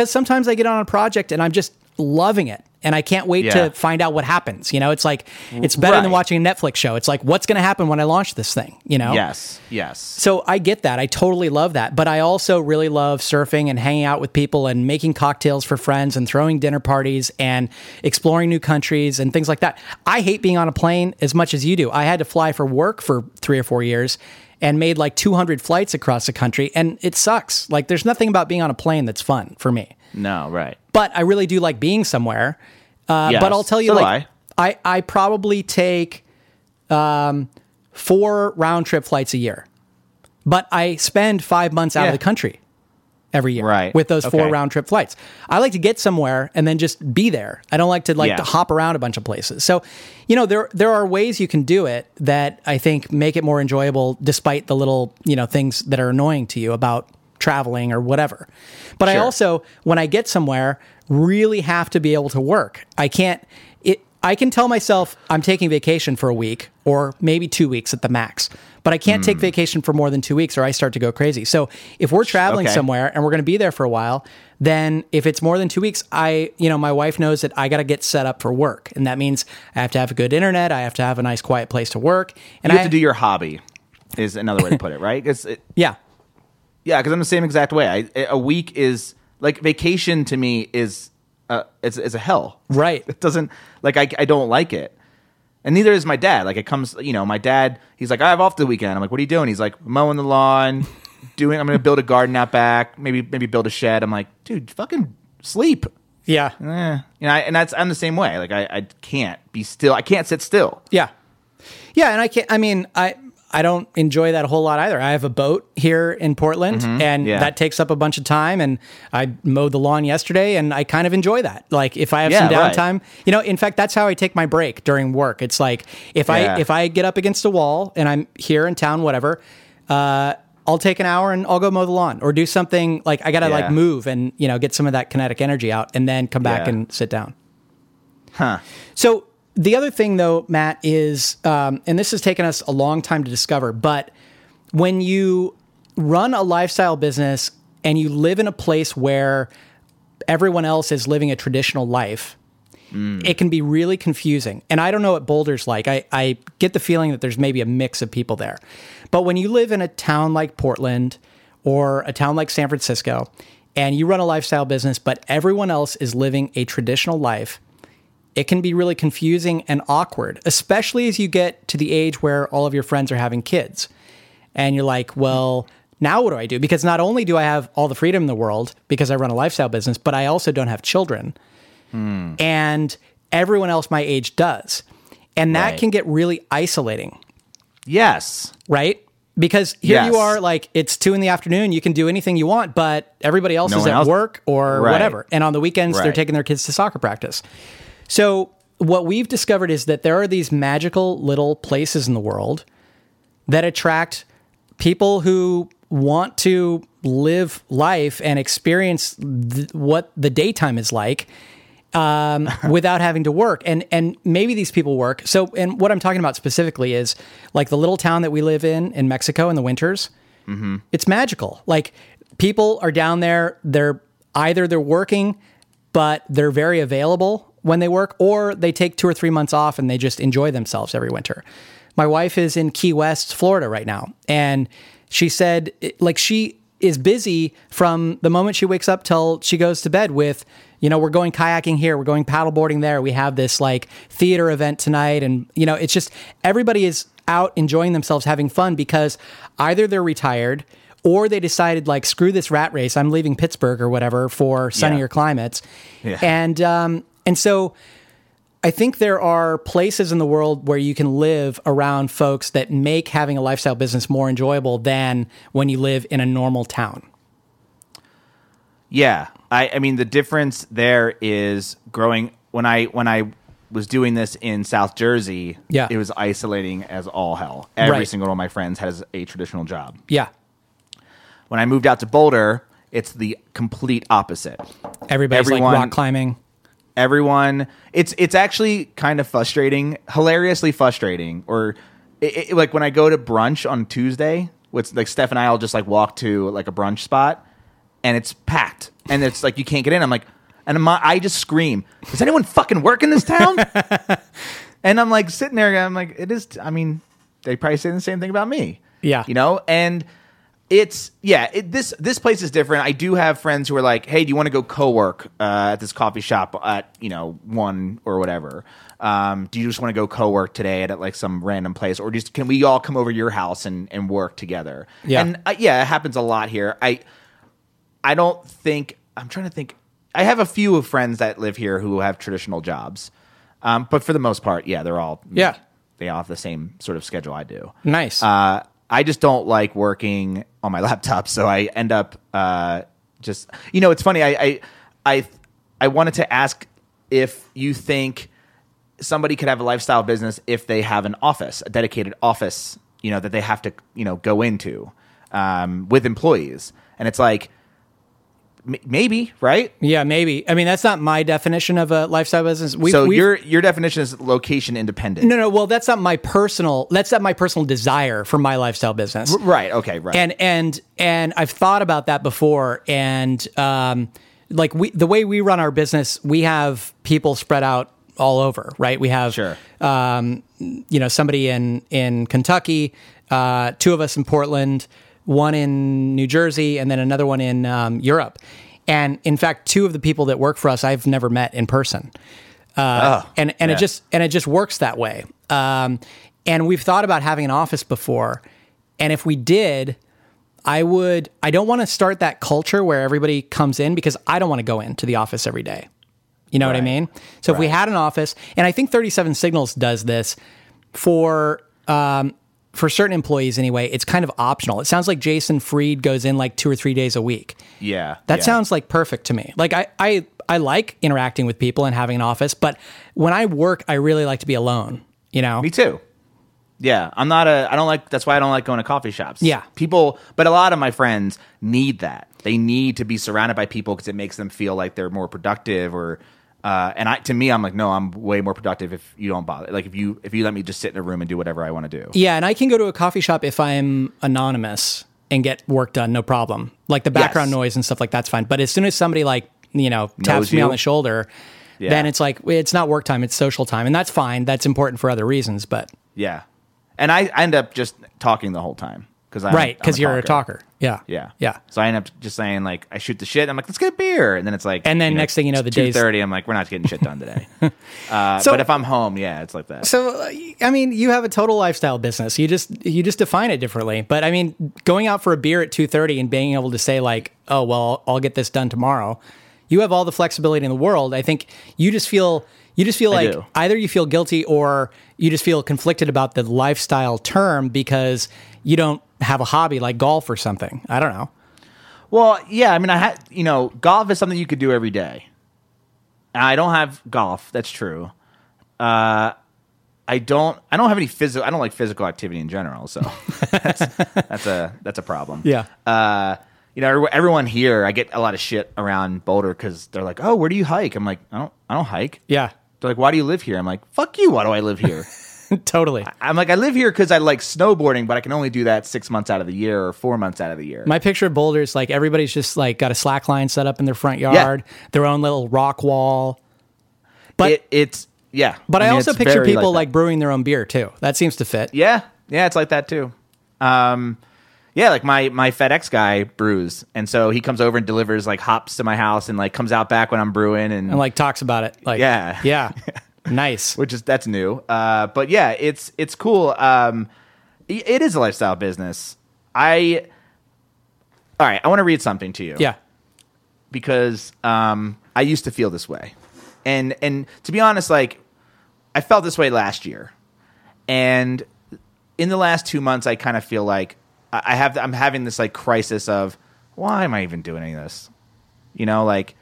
sometimes I get on a project and I'm just loving it. And I can't wait to find out what happens. You know, it's like, it's better than watching a Netflix show. It's like, what's going to happen when I launch this thing, you know? Yes. So I get that. I totally love that. But I also really love surfing and hanging out with people and making cocktails for friends and throwing dinner parties and exploring new countries and things like that. I hate being on a plane as much as you do. I had to fly for work for 3 or 4 years and made like 200 flights across the country. And it sucks. Like there's nothing about being on a plane that's fun for me. No, right. But I really do like being somewhere. But I'll tell you, so like, I probably take 4 round-trip flights a year. But I spend 5 months out of the country every year with those 4 round-trip flights. I like to get somewhere and then just be there. I don't like to to hop around a bunch of places. So, you know, there are ways you can do it that I think make it more enjoyable despite the little, you know, things that are annoying to you about traveling or whatever. But I also, when I get somewhere, really have to be able to work. I can tell myself I'm taking vacation for a week or maybe 2 weeks at the max, but I can't take vacation for more than 2 weeks or I start to go crazy. So if we're traveling somewhere and we're going to be there for a while, then if it's more than 2 weeks, my wife knows that I got to get set up for work. And that means I have to have a good internet. I have to have a nice quiet place to work. And you have to do your hobby is another way to put it, right? Yeah, because I'm the same exact way. A week is like vacation to me is it's a hell. Right. It doesn't like I don't like it, and neither is my dad. Like it comes, you know, my dad, he's like, I have off the weekend. I'm like, what are you doing? He's like, mowing the lawn, I'm gonna build a garden out back, maybe build a shed. I'm like, dude, fucking sleep. Yeah. You know, I'm the same way. Like I can't be still. I can't sit still. Yeah. Yeah, and I can't. I mean, I don't enjoy that a whole lot either. I have a boat here in Portland, and that takes up a bunch of time. And I mowed the lawn yesterday, and I kind of enjoy that. Like if I have some downtime, you know. In fact, that's how I take my break during work. It's like if I get up against a wall and I'm here in town, whatever, I'll take an hour and I'll go mow the lawn or do something. Like I gotta like move and get some of that kinetic energy out, and then come back and sit down. Huh. So. The other thing, though, Matt, is, and this has taken us a long time to discover, but when you run a lifestyle business and you live in a place where everyone else is living a traditional life, it can be really confusing. And I don't know what Boulder's like. I get the feeling that there's maybe a mix of people there. But when you live in a town like Portland or a town like San Francisco and you run a lifestyle business, but everyone else is living a traditional life, it can be really confusing and awkward, especially as you get to the age where all of your friends are having kids. And you're like, well, now what do I do? Because not only do I have all the freedom in the world because I run a lifestyle business, but I also don't have children. And everyone else my age does. And that can get really isolating. Yes. Right? Because here you are, like, it's 2 PM, you can do anything you want, but everybody else is at work or whatever. And on the weekends, they're taking their kids to soccer practice. So what we've discovered is that there are these magical little places in the world that attract people who want to live life and experience what the daytime is like without having to work. And maybe these people work. So, and what I'm talking about specifically is like the little town that we live in Mexico in the winters. It's magical. Like people are down there, they're working, but they're very available when they work, or they take 2 or 3 months off and they just enjoy themselves every winter. My wife is in Key West, Florida right now. And she said, like, she is busy from the moment she wakes up till she goes to bed with, you know, we're going kayaking here, we're going paddleboarding there. We have this like theater event tonight. And, you know, it's just, everybody is out enjoying themselves, having fun because either they're retired or they decided like, screw this rat race. I'm leaving Pittsburgh or whatever for sunnier climates. Yeah. And so I think there are places in the world where you can live around folks that make having a lifestyle business more enjoyable than when you live in a normal town. Yeah. I mean, the difference there is growing. When I was doing this in South Jersey, it was isolating as all hell. Every single one of my friends has a traditional job. Yeah. When I moved out to Boulder, it's the complete opposite. Everyone's like rock climbing. everyone. It's actually kind of frustrating, hilariously frustrating. Or it, like when I go to brunch on Tuesday, with like Steph and I'll just like walk to like a brunch spot, and it's packed, and it's like you can't get in. I'm like, and I just scream, "Does anyone fucking work in this town?" And I'm like sitting there, and I'm like, it is. I mean, they probably say the same thing about me. Yeah, you know, and. It's yeah. This place is different. I do have friends who are like, "Hey, do you want to go co-work at this coffee shop at one or whatever? Do you just want to go co-work today at like some random place, or just can we all come over to your house and work together?" Yeah, and it happens a lot here. I don't think I'm trying to think. I have a few of friends that live here who have traditional jobs, but for the most part, yeah, they're all they all have the same sort of schedule I do. Nice. I just don't like working on my laptop, so I end up just – it's funny. I wanted to ask if you think somebody could have a lifestyle business if they have an office, a dedicated office, that they have to, go into with employees. And it's like maybe, right? Yeah, maybe. I mean, that's not my definition of a lifestyle business. Your definition is location independent. No. Well, that's not my personal desire for my lifestyle business. Right. Okay. Right. And I've thought about that before. And the way we run our business, we have people spread out all over. Right. We have somebody in Kentucky, two of us in Portland, one in New Jersey, and then another one in Europe. And in fact, two of the people that work for us, I've never met in person. It just works that way. And we've thought about having an office before. And if we did, I don't want to start that culture where everybody comes in, because I don't want to go into the office every day. You know what I mean? So if we had an office, and I think 37 Signals does this for certain employees anyway, it's kind of optional. It sounds like Jason Fried goes in like 2 or 3 days a week. Yeah. That sounds like perfect to me. Like I like interacting with people and having an office, but when I work, I really like to be alone, Me too. Yeah. That's why I don't like going to coffee shops. Yeah. But a lot of my friends need that. They need to be surrounded by people because it makes them feel like they're more productive I'm like, no, I'm way more productive if you don't bother. Like if you let me just sit in a room and do whatever I want to do. Yeah, and I can go to a coffee shop if I'm anonymous and get work done, no problem. Like the background noise and stuff like that's fine. But as soon as somebody like, taps me on the shoulder, then it's like, it's not work time, it's social time. And that's fine. That's important for other reasons, but. Yeah. And I end up just talking the whole time. Because you're a talker. Yeah. Yeah. Yeah. So I end up just saying, like, I shoot the shit. I'm like, let's get a beer. And then it's like, and then next thing you know, the day's 2:30. I'm like, we're not getting shit done today. But if I'm home, yeah, it's like that. So, I mean, you have a total lifestyle business. You just define it differently. But I mean, going out for a beer at 2:30 and being able to say like, oh, well, I'll get this done tomorrow. You have all the flexibility in the world. I think you just feel like either you feel guilty or you just feel conflicted about the lifestyle term because you don't have a hobby like golf or something. I don't know. Well, yeah, I mean, golf is something you could do every day. I don't have golf. That's true. I don't have any physical. I don't like physical activity in general. So that's a problem. Yeah. Everyone here, I get a lot of shit around Boulder because they're like, "Oh, where do you hike?" I'm like, "I don't hike." Yeah. They're like, "Why do you live here?" I'm like, "Fuck you. Why do I live here?" Totally. I'm like, I live here because I like snowboarding, but I can only do that 6 months out of the year or 4 months out of the year. My picture of Boulder is like everybody's just like got a slack line set up in their front yard, their own little rock wall. But it's. But I mean, also picture people like brewing their own beer too. That seems to fit. Yeah. Yeah. It's like that too. Yeah, like my FedEx guy brews, and so he comes over and delivers like hops to my house, and like comes out back when I'm brewing, and like talks about it. Like, yeah, nice. That's new, but yeah, it's cool. It is a lifestyle business. I want to read something to you. Yeah, because I used to feel this way, and to be honest, like I felt this way last year, and in the last 2 months, I kind of feel like. I'm having this like crisis of why am I even doing any of this? Like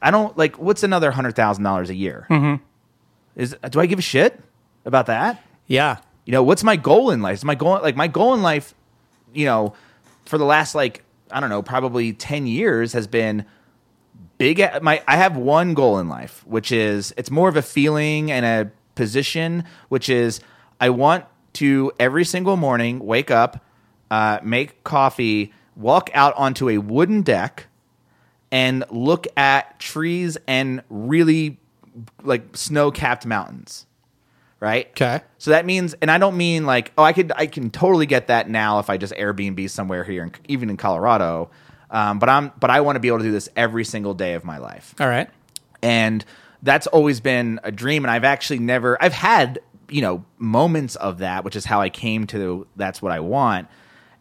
I don't like what's another $100,000 a year? Mm-hmm. Do I give a shit about that? Yeah. What's my goal in life? Is my goal in life, for the last like, I don't know, probably 10 years has been I have one goal in life, which is, it's more of a feeling and a position, which is I want to every single morning wake up, make coffee, walk out onto a wooden deck and look at trees and really like snow-capped mountains. Right? Okay. So that means, and I don't mean like, oh, I can totally get that now if I just Airbnb somewhere here, even in Colorado. But I want to be able to do this every single day of my life. All right. And that's always been a dream. And I've actually never, I've had, moments of that, which is how I came to, that's what I want.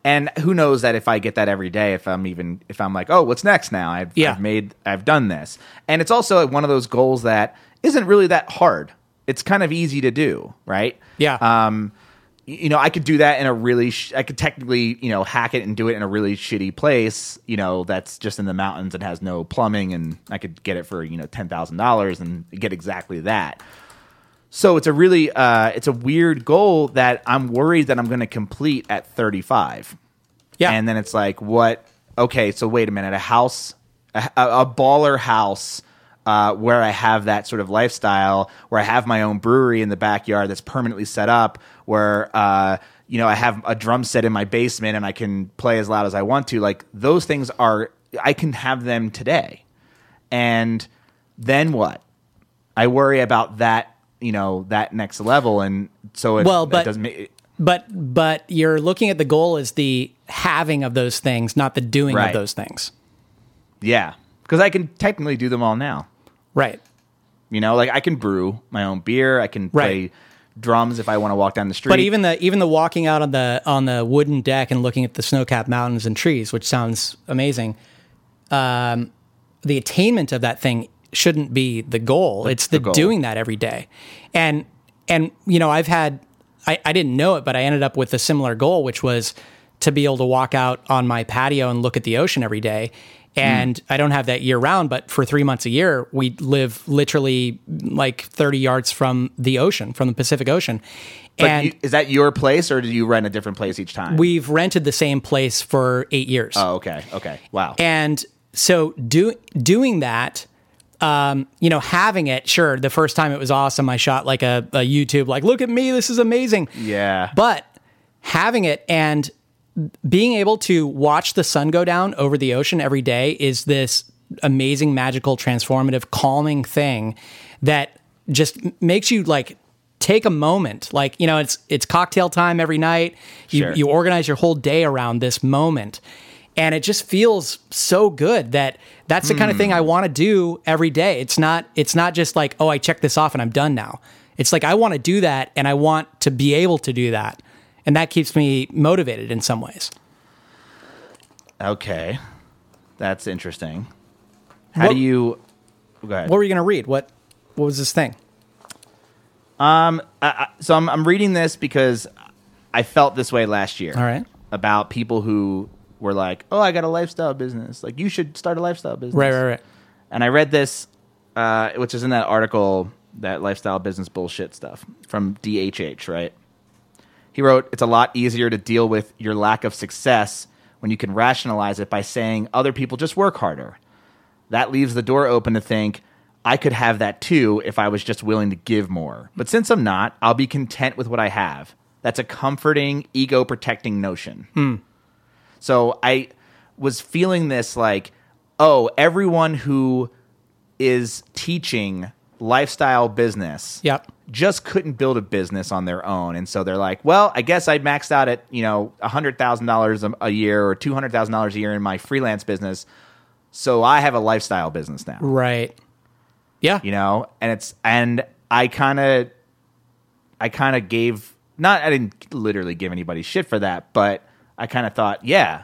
And who knows that if I get that every day, if I'm like, oh, what's next now? I've done this. And it's also one of those goals that isn't really that hard. It's kind of easy to do, right? Yeah. I could do that in a really... I could technically, hack it and do it in a really shitty place, that's just in the mountains and has no plumbing, and I could get it for, $10,000 and get exactly that. So it's a really... it's a weird goal that I'm worried that I'm going to complete at 35. Yeah. And then it's like, what... Okay, so wait a minute. A house... A baller house... where I have that sort of lifestyle, where I have my own brewery in the backyard that's permanently set up, where I have a drum set in my basement and I can play as loud as I want to. Like, those things are, I can have them today. And then what? I worry about that, that next level, and so it doesn't make it. But you're looking at the goal as the having of those things, not the doing of those things. Yeah, because I can technically do them all now. Right. I can brew my own beer. I can play drums if I want to walk down the street. But even the walking out on the wooden deck and looking at the snow-capped mountains and trees, which sounds amazing, the attainment of that thing shouldn't be the goal. It's the goal. Doing that every day. And I've had, I didn't know it, but I ended up with a similar goal, which was to be able to walk out on my patio and look at the ocean every day. And I don't have that year round, but for 3 months a year, we live literally like 30 yards from the ocean, from the Pacific Ocean. But is that your place, or do you rent a different place each time? We've rented the same place for 8 years. Oh, okay. Okay. Wow. And so doing that, having it, sure, the first time it was awesome. I shot like a YouTube, like, look at me, this is amazing. Yeah. But having it and being able to watch the sun go down over the ocean every day is this amazing, magical, transformative, calming thing that just makes you like take a moment. Like, it's cocktail time every night. You organize your whole day around this moment. And it just feels so good that that's the kind of thing I want to do every day. It's not just like, oh, I checked this off and I'm done now. It's like, I want to do that, and I want to be able to do that. And that keeps me motivated in some ways. Okay. That's interesting. Go ahead. What were you going to read? What was this thing? So I'm reading this because I felt this way last year. All right. About people who were like, oh, I got a lifestyle business. Like, you should start a lifestyle business. Right. And I read this, which is in that article, that lifestyle business bullshit stuff from DHH, right? He wrote, it's a lot easier to deal with your lack of success when you can rationalize it by saying other people just work harder. That leaves the door open to think, I could have that too if I was just willing to give more. But since I'm not, I'll be content with what I have. That's a comforting, ego-protecting notion. So I was feeling this like, oh, everyone who is teaching lifestyle business just couldn't build a business on their own, and so they're like, well, I guess I maxed out at $100,000 a year or $200,000 a year in my freelance business, so I have a lifestyle business now, right? Yeah. And I kind of gave, not, I didn't literally give anybody shit for that, but I kind of thought, yeah,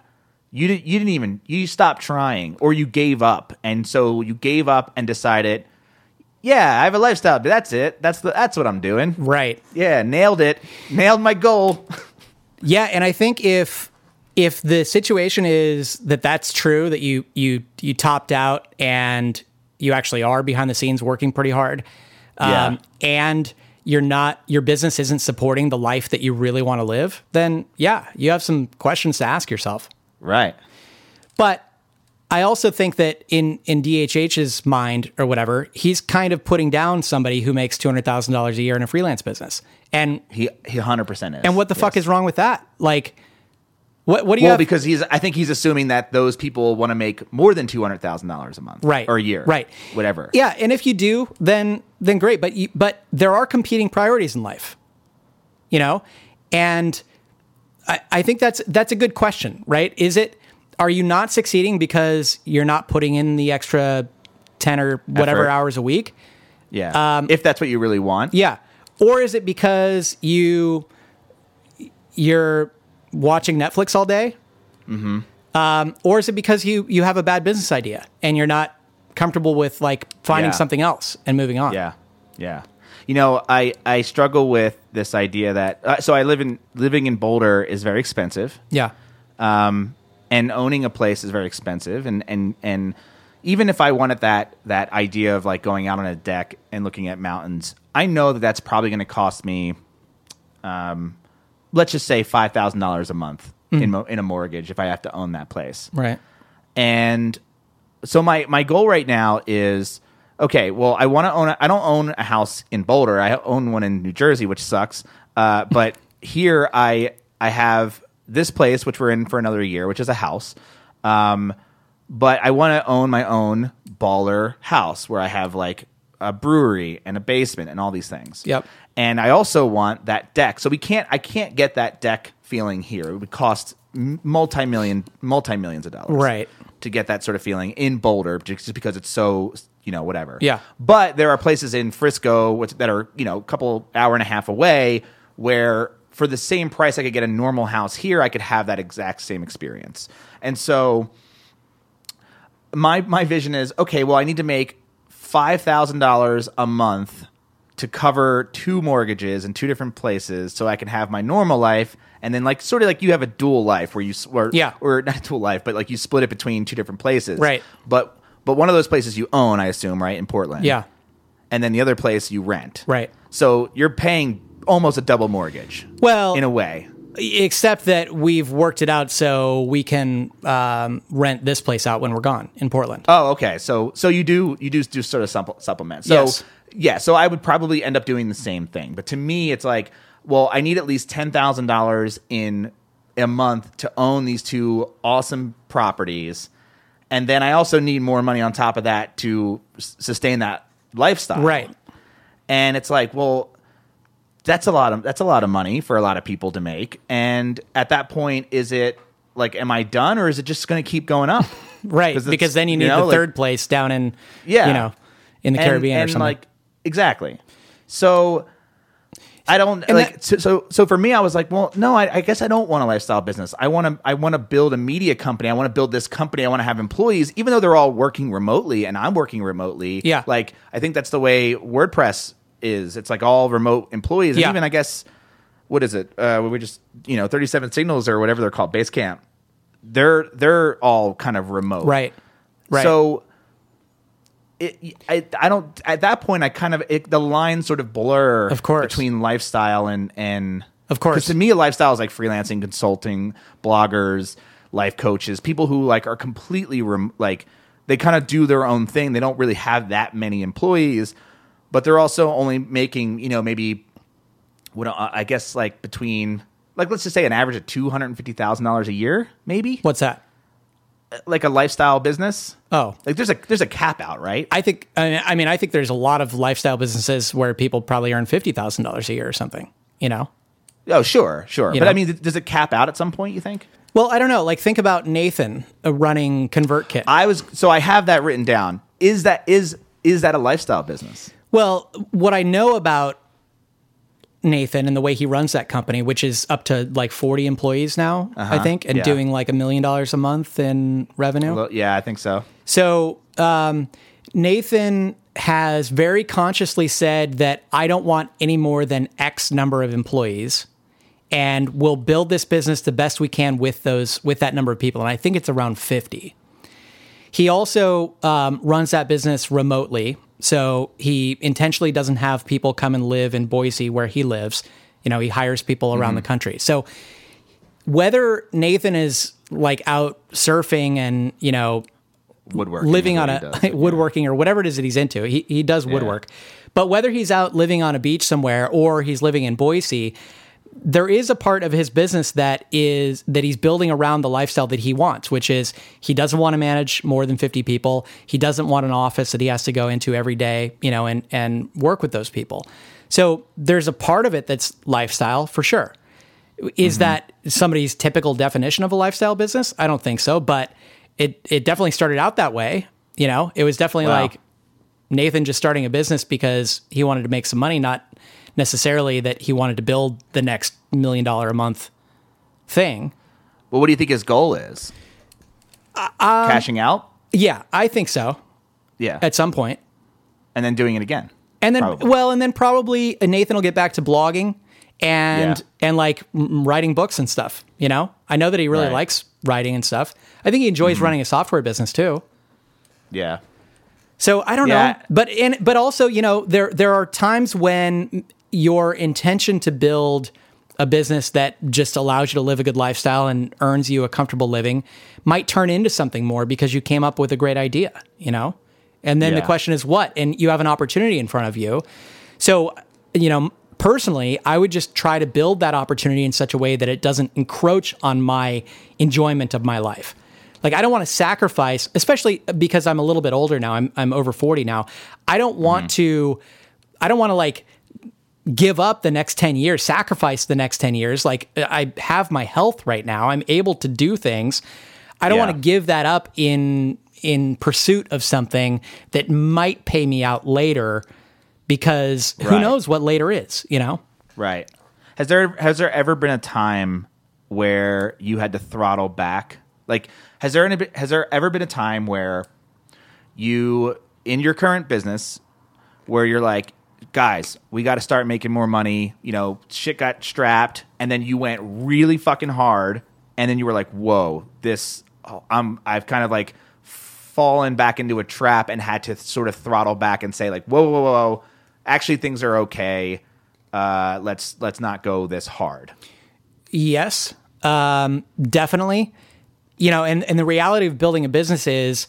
you stopped trying, or you gave up, and so you gave up and decided, yeah, I have a lifestyle, but that's it. That's what I'm doing. Right. Yeah, nailed it. Nailed my goal. Yeah, and I think if the situation is that's true, that you topped out and you actually are behind the scenes working pretty hard, and your business isn't supporting the life that you really want to live, then yeah, you have some questions to ask yourself. Right. But I also think that in DHH's mind or whatever, he's kind of putting down somebody who makes $200,000 a year in a freelance business. And he 100% is. And what the fuck is wrong with that? Like, what do you have? Well, because I think he's assuming that those people want to make more than $200,000 a month, right, or a year, right, whatever. Yeah, and if you do, then great. But there are competing priorities in life, you know. And I think that's a good question, right? Is it? Are you not succeeding because you're not putting in the extra 10 or whatever hours a week? Yeah. If that's what you really want. Yeah. Or is it because you're watching Netflix all day? Mm-hmm. Or is it because you have a bad business idea and you're not comfortable with like finding something else and moving on? Yeah. Yeah. You know, I struggle with this idea that, so living in Boulder is very expensive. Yeah. And owning a place is very expensive, and even if I wanted that idea of like going out on a deck and looking at mountains, I know that that's probably going to cost me, let's just say $5,000 a month in a mortgage if I have to own that place, right? And so my goal right now is okay. Well, I want to own. I don't own a house in Boulder. I own one in New Jersey, which sucks. But here I have this place, which we're in for another year, which is a house. But I want to own my own baller house where I have like a brewery and a basement and all these things. Yep. And I also want that deck. So I can't get that deck feeling here. It would cost multi-millions of dollars. Right. To get that sort of feeling in Boulder just because it's so, you know, whatever. Yeah. But there are places in Frisco that are, you know, a couple hour and a half away where for the same price I could get a normal house here, I could have that exact same experience. And so my vision is, okay, well, I need to make $5,000 a month to cover two mortgages in two different places so I can have my normal life. And then like sort of like you have a dual life where or not a dual life, but like you split it between two different places. Right. But one of those places you own, I assume, right, in Portland. Yeah. And then the other place you rent. Right. So you're paying almost a double mortgage. Well, in a way, except that we've worked it out so we can rent this place out when we're gone in Portland. Oh, okay. So you do sort of supplement. So yes. Yeah. So I would probably end up doing the same thing. But to me, it's like, well, I need at least $10,000 in a month to own these two awesome properties, and then I also need more money on top of that to sustain that lifestyle. Right. And it's like, well, That's a lot of money for a lot of people to make. And at that point, is it like, am I done, or is it just going to keep going up? Right, because then you need the third place down in in the Caribbean or something. Like, exactly. So I don't like that, so for me, I was like, well, no, I guess I don't want a lifestyle business. I want to build a media company. I want to build this company. I want to have employees, even though they're all working remotely and I'm working remotely. Yeah, like I think that's the way WordPress is. It's like all remote employees, and even I guess, what is it? We just 37 Signals or whatever they're called, Basecamp. They're all kind of remote, right? So I don't at that point. I kind of the lines sort of blur, of course, between lifestyle and of course. 'Cause to me, a lifestyle is like freelancing, consulting, bloggers, life coaches, people who like are completely like they kind of do their own thing. They don't really have that many employees. But they're also only making, maybe, I guess, like between, like, let's just say an average of $250,000 a year, maybe. What's that? Like a lifestyle business. Oh, like there's a cap out, right? I think there's a lot of lifestyle businesses where people probably earn $50,000 a year or something. Oh, sure. But I mean, does it cap out at some point, you think? Well, I don't know. Like, think about Nathan running ConvertKit. I have that written down. Is that a lifestyle business? Well, what I know about Nathan and the way he runs that company, which is up to like 40 employees now, I think, and doing like $1 million a month in revenue. Well, yeah, I think so. So Nathan has very consciously said that I don't want any more than X number of employees, and we'll build this business the best we can with that number of people. And I think it's around 50. He also runs that business remotely. So he intentionally doesn't have people come and live in Boise where he lives. He hires people around the country. So whether Nathan is like out surfing and, woodworking. Living on a woodworking or whatever it is that he's into. He does woodwork. But whether he's out living on a beach somewhere or he's living in Boise, there is a part of his business that he's building around the lifestyle that he wants, which is he doesn't want to manage more than 50 people. He doesn't want an office that he has to go into every day, you know, and work with those people. So there's a part of it that's lifestyle for sure. Is that somebody's typical definition of a lifestyle business? I don't think so, but it definitely started out that way. You know, it was definitely like Nathan just starting a business because he wanted to make some money, not necessarily that he wanted to build the next $1 million a month thing. Well, what do you think his goal is? Cashing out? Yeah, I think so. Yeah. At some point. And then doing it again. And then, probably. Well, and then probably Nathan will get back to blogging and like writing books and stuff, you know? I know that he really likes writing and stuff. I think he enjoys running a software business too. Yeah. So I don't know, but also, you know, there are times when your intention to build a business that just allows you to live a good lifestyle and earns you a comfortable living might turn into something more because you came up with a great idea, you know? And then the question is what? And you have an opportunity in front of you. So, you know, personally, I would just try to build that opportunity in such a way that it doesn't encroach on my enjoyment of my life. Like, I don't want to sacrifice, especially because I'm a little bit older now. I'm over 40 now. I don't want to, like give up the next 10 years, sacrifice the next 10 years. Like, I have my health right now. I'm able to do things. I don't want to give that up in pursuit of something that might pay me out later because who knows what later is, you know? Right. Has there ever been a time where you had to throttle back? Like, has there ever been a time where you, in your current business, where you're like, guys, we got to start making more money, you know, shit got strapped, and then you went really fucking hard, and then you were like, whoa, I've kind of like fallen back into a trap and had to sort of throttle back and say like, whoa, actually things are okay, let's not go this hard. Yes, definitely. You know, and the reality of building a business is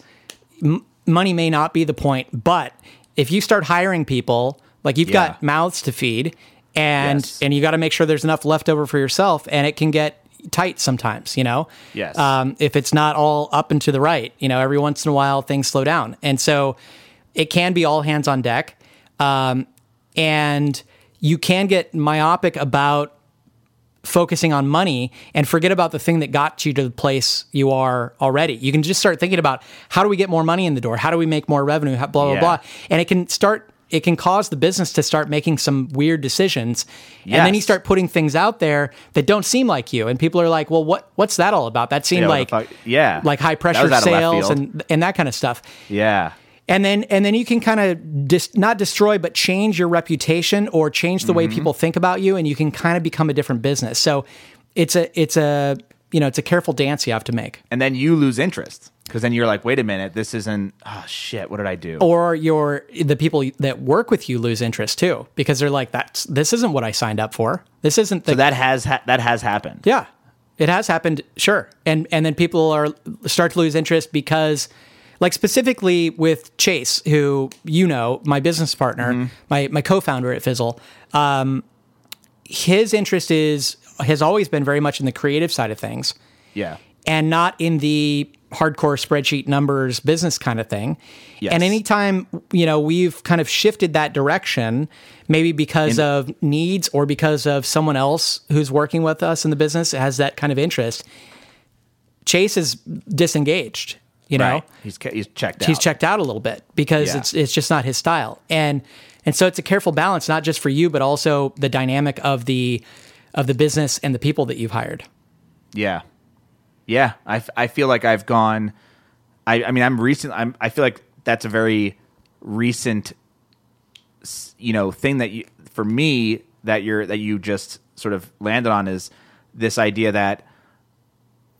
money may not be the point, but if you start hiring people, like you've got mouths to feed and you got to make sure there's enough left over for yourself, and it can get tight sometimes, you know? Yes. If it's not all up and to the right, you know, every once in a while things slow down. And so it can be all hands on deck. And you can get myopic about focusing on money and forget about the thing that got you to the place you are already. You can just start thinking about, how do we get more money in the door? How do we make more revenue? Blah, blah, blah. And it can cause the business to start making some weird decisions. Yes. And then you start putting things out there that don't seem like you. And people are like, well, what's that all about? That seemed like high pressure sales and that kind of stuff. Yeah. And then you can kind of not destroy, but change your reputation or change the way people think about you, and you can kind of become a different business. So it's a careful dance you have to make. And then you lose interest because then you're like, wait a minute, this isn't, oh shit, what did I do? Or the people that work with you lose interest too because they're like, this isn't what I signed up for. This isn't the... So that has happened. Yeah, it has happened. Sure, and then people start to lose interest because. Like specifically with Chase, who, you know, my business partner, my co-founder at Fizzle, his interest has always been very much in the creative side of things. Yeah. And not in the hardcore spreadsheet numbers business kind of thing. Yes. And anytime, you know, we've kind of shifted that direction, maybe because of needs or because of someone else who's working with us in the business has that kind of interest, Chase is disengaged. You know, he's checked out. He's checked out a little bit because it's just not his style, and so it's a careful balance, not just for you, but also the dynamic of the business and the people that you've hired. Yeah, yeah. I feel like I've gone. I mean, I'm recent. I feel like that's a very recent, you know, thing that you just sort of landed on is this idea that.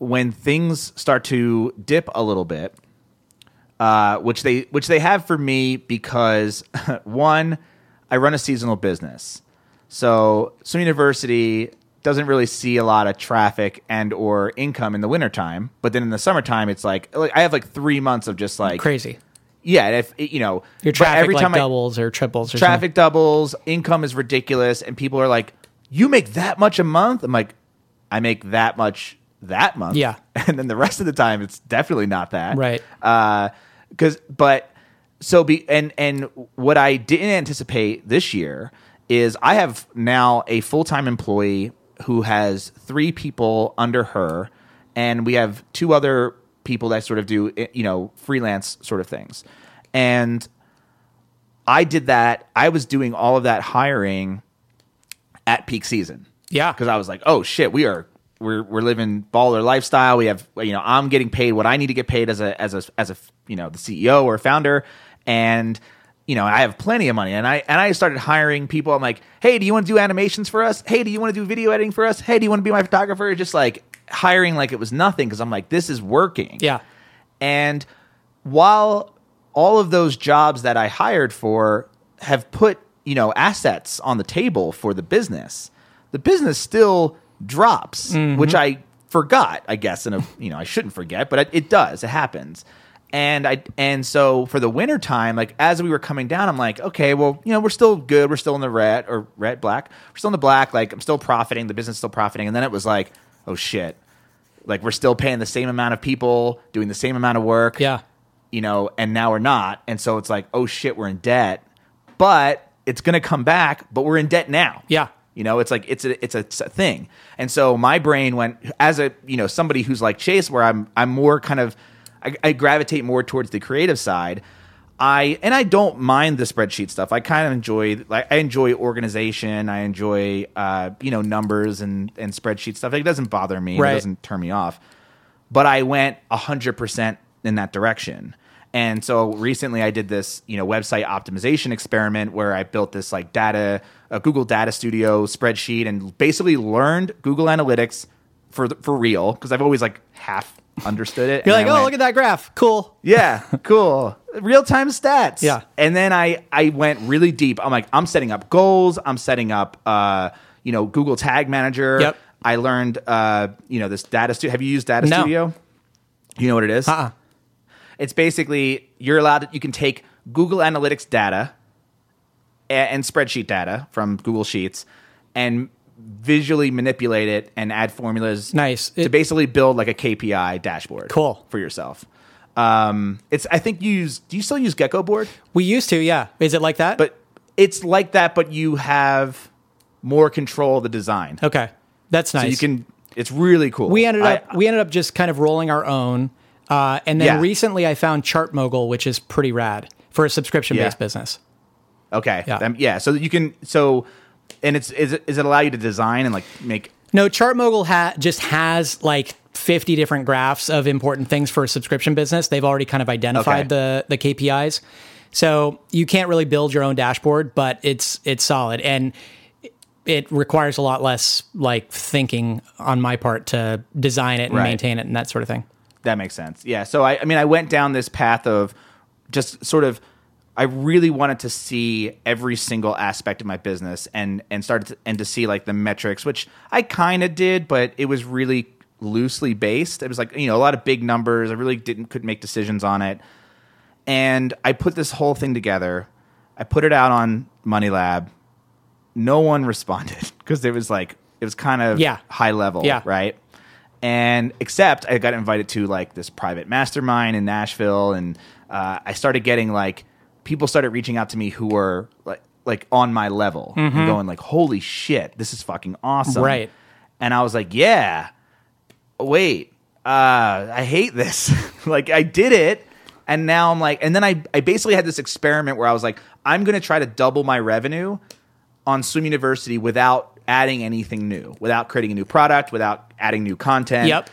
When things start to dip a little bit, which they have for me because one, I run a seasonal business. So Swim University doesn't really see a lot of traffic and or income in the wintertime. But then in the summertime, it's like I have like 3 months of just like crazy. Yeah, and if you know your traffic every time doubles or triples, or traffic something. Doubles, income is ridiculous, and people are like, "You make that much a month?" I'm like, "I make that much that month." Yeah, and then the rest of the time, it's definitely not that, right? And what I didn't anticipate this year is I have now a full-time employee who has 3 people under her, and we have 2 other people that sort of do, you know, freelance sort of things. And I did that. I was doing all of that hiring at peak season. Yeah. Because I was like, oh shit, we're living baller lifestyle. We have, you know, I'm getting paid what I need to get paid as a, you know, the CEO or founder. And, you know, I have plenty of money, and I started hiring people. I'm like, hey, do you want to do animations for us? Hey, do you want to do video editing for us? Hey, do you want to be my photographer? Just like hiring like it was nothing, because I'm like, this is working. Yeah. And while all of those jobs that I hired for have put, you know, assets on the table for the business still drops, mm-hmm. which I forgot, I guess, and you know, I shouldn't forget, but it does. It happens. And so for the winter time, like as we were coming down, I'm like, okay, well, you know, we're still good. We're still in the black. We're still in the black. Like I'm still profiting. The business is still profiting. And then it was like, oh shit. Like we're still paying the same amount of people, doing the same amount of work. Yeah. You know, and now we're not. And so it's like, oh shit, we're in debt, but it's going to come back, but we're in debt now. Yeah. You know, it's like, it's a thing. And so my brain went as a, you know, somebody who's like Chase, where I'm more kind of, I gravitate more towards the creative side. I don't mind the spreadsheet stuff. I kind of enjoy organization. I enjoy numbers and spreadsheet stuff. It doesn't bother me. Right. It doesn't turn me off. But I went 100% in that direction. And so recently I did this, you know, website optimization experiment where I built this like Google Data Studio spreadsheet and basically learned Google Analytics for real, because I've always like half understood it. You're like, oh, look at that graph. Cool. Yeah, cool. Real-time stats. Yeah. And then I went really deep. I'm like, I'm setting up goals. I'm setting up, Google Tag Manager. Yep. I learned, this Data Studio. Have you used Data Studio? You know what it is? Uh-uh. It's basically you can take Google Analytics data and spreadsheet data from Google Sheets and visually manipulate it and add formulas. Nice. To basically build like a KPI dashboard. Cool. For yourself. Do you still use Gecko Board? We used to, yeah. Is it like that? But it's like that, but you have more control of the design. Okay. That's nice. So it's really cool. We ended up just kind of rolling our own. Recently I found ChartMogul, which is pretty rad for a subscription-based business. Okay. Yeah. So you can, and is it allow you to design and like make? No, ChartMogul just has like 50 different graphs of important things for a subscription business. They've already kind of identified the KPIs, so you can't really build your own dashboard, but it's solid and it requires a lot less like thinking on my part to design it and maintain it and that sort of thing. That makes sense. Yeah. So I went down this path of just sort of. I really wanted to see every single aspect of my business and to see like the metrics, which I kind of did, but it was really loosely based. It was like, you know, a lot of big numbers. I really couldn't make decisions on it. And I put this whole thing together. I put it out on Money Lab. No one responded because it was like, it was kind of high level, right? And except I got invited to like this private mastermind in Nashville, and I started getting like, people started reaching out to me who were like on my level, mm-hmm. and going like, holy shit, this is fucking awesome. Right. And I was like, yeah, wait, I hate this. Like I did it. And now I'm like, and then I basically had this experiment where I was like, I'm going to try to double my revenue on Swim University without adding anything new, without creating a new product, without adding new content. Yep.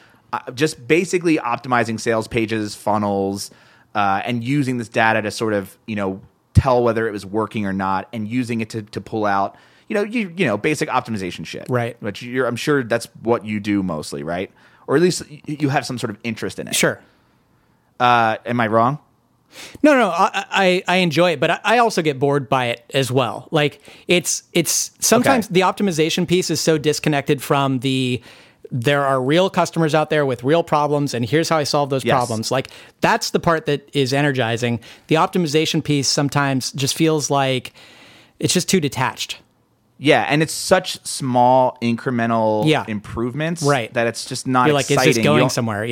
Just basically optimizing sales pages, funnels, and using this data to sort of, you know, tell whether it was working or not, and using it to pull out, you know, basic optimization shit. Right. Which I'm sure that's what you do mostly, right? Or at least you have some sort of interest in it. Sure. Am I wrong? No, I enjoy it, but I also get bored by it as well. Like it's sometimes the optimization piece is so disconnected from the, there are real customers out there with real problems, and here's how I solve those problems. Like that's the part that is energizing. The optimization piece sometimes just feels like it's just too detached. Yeah, and it's such small incremental improvements that it's just not exciting. It's just going somewhere,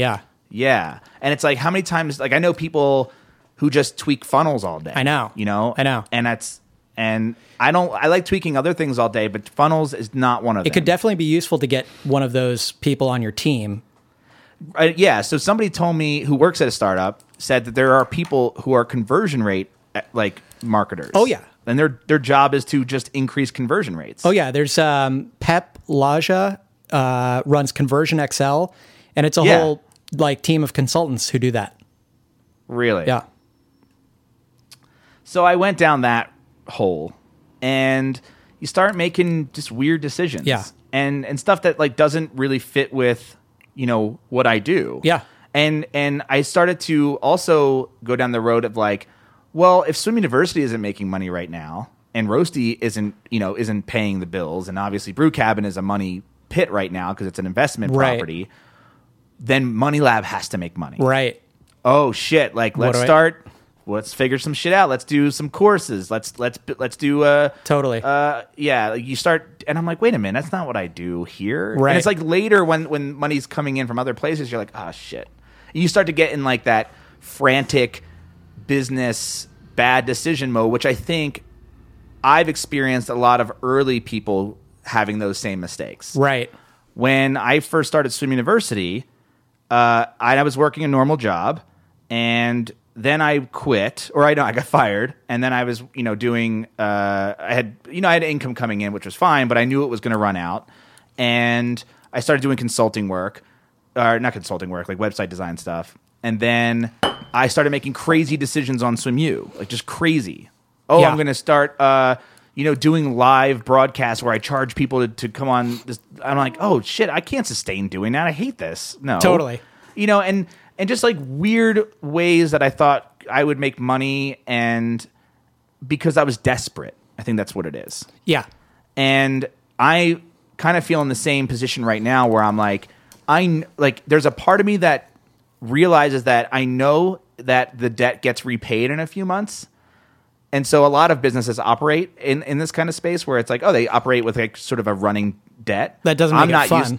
Yeah, and it's like how many times, like I know people who just tweak funnels all day. I know. I like tweaking other things all day, but funnels is not one of them. It could definitely be useful to get one of those people on your team. Yeah, so somebody told me who works at a startup said that there are people who are conversion rate like marketers. Oh, yeah. And their job is to just increase conversion rates. Oh, yeah. There's Pep Laja runs Conversion XL, and it's a whole like team of consultants who do that. Really? Yeah. So I went down that hole, and you start making just weird decisions. Yeah. And stuff that like doesn't really fit with, you know, what I do. Yeah. And I started to also go down the road of like, well, if Swim University isn't making money right now, and Roasty isn't paying the bills, and obviously Brew Cabin is a money pit right now because it's an investment property, then Money Lab has to make money. Right. Oh shit! Like let's figure some shit out. Let's do some courses. Let's do totally. You start, and I'm like, wait a minute, that's not what I do here. Right. And it's like later when money's coming in from other places, you're like, ah, shit. And you start to get in like that frantic business bad decision mode, which I think I've experienced a lot of early people having those same mistakes. Right. When I first started Swim University, I was working a normal job, and then I quit, I got fired, and then I was, doing I had income coming in, which was fine, but I knew it was going to run out, and I started doing consulting work, or not consulting work, like website design stuff. And then I started making crazy decisions on SwimU, like just crazy. Oh, yeah. I'm going to start, doing live broadcasts where I charge people to come on. I'm like, oh shit, I can't sustain doing that. I hate this. No, totally. And just like weird ways that I thought I would make money, and because I was desperate, I think that's what it is. Yeah. And I kind of feel in the same position right now where I'm like, there's a part of me that realizes that I know that the debt gets repaid in a few months. And so a lot of businesses operate in this kind of space where it's like, oh, they operate with like sort of a running debt. That doesn't make it fun.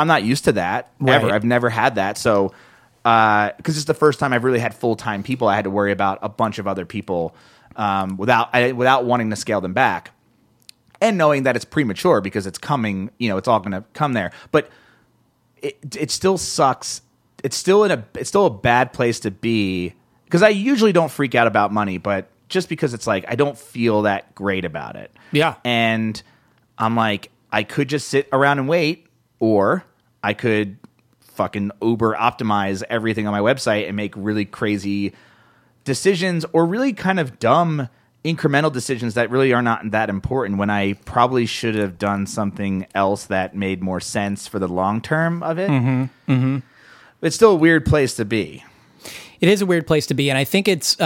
I'm not used to that ever. I've never had that. So, because it's the first time I've really had full-time people, I had to worry about a bunch of other people without wanting to scale them back. And knowing that it's premature because it's coming, it's all going to come there. But it still sucks. It's still a bad place to be, because I usually don't freak out about money, but just because it's like I don't feel that great about it. Yeah. And I'm like, I could just sit around and wait, or I could fucking Uber optimize everything on my website and make really crazy decisions, or really kind of dumb incremental decisions that really are not that important, when I probably should have done something else that made more sense for the long term of it. Mm-hmm. Mm-hmm. It's still a weird place to be. It is a weird place to be, and I think it's,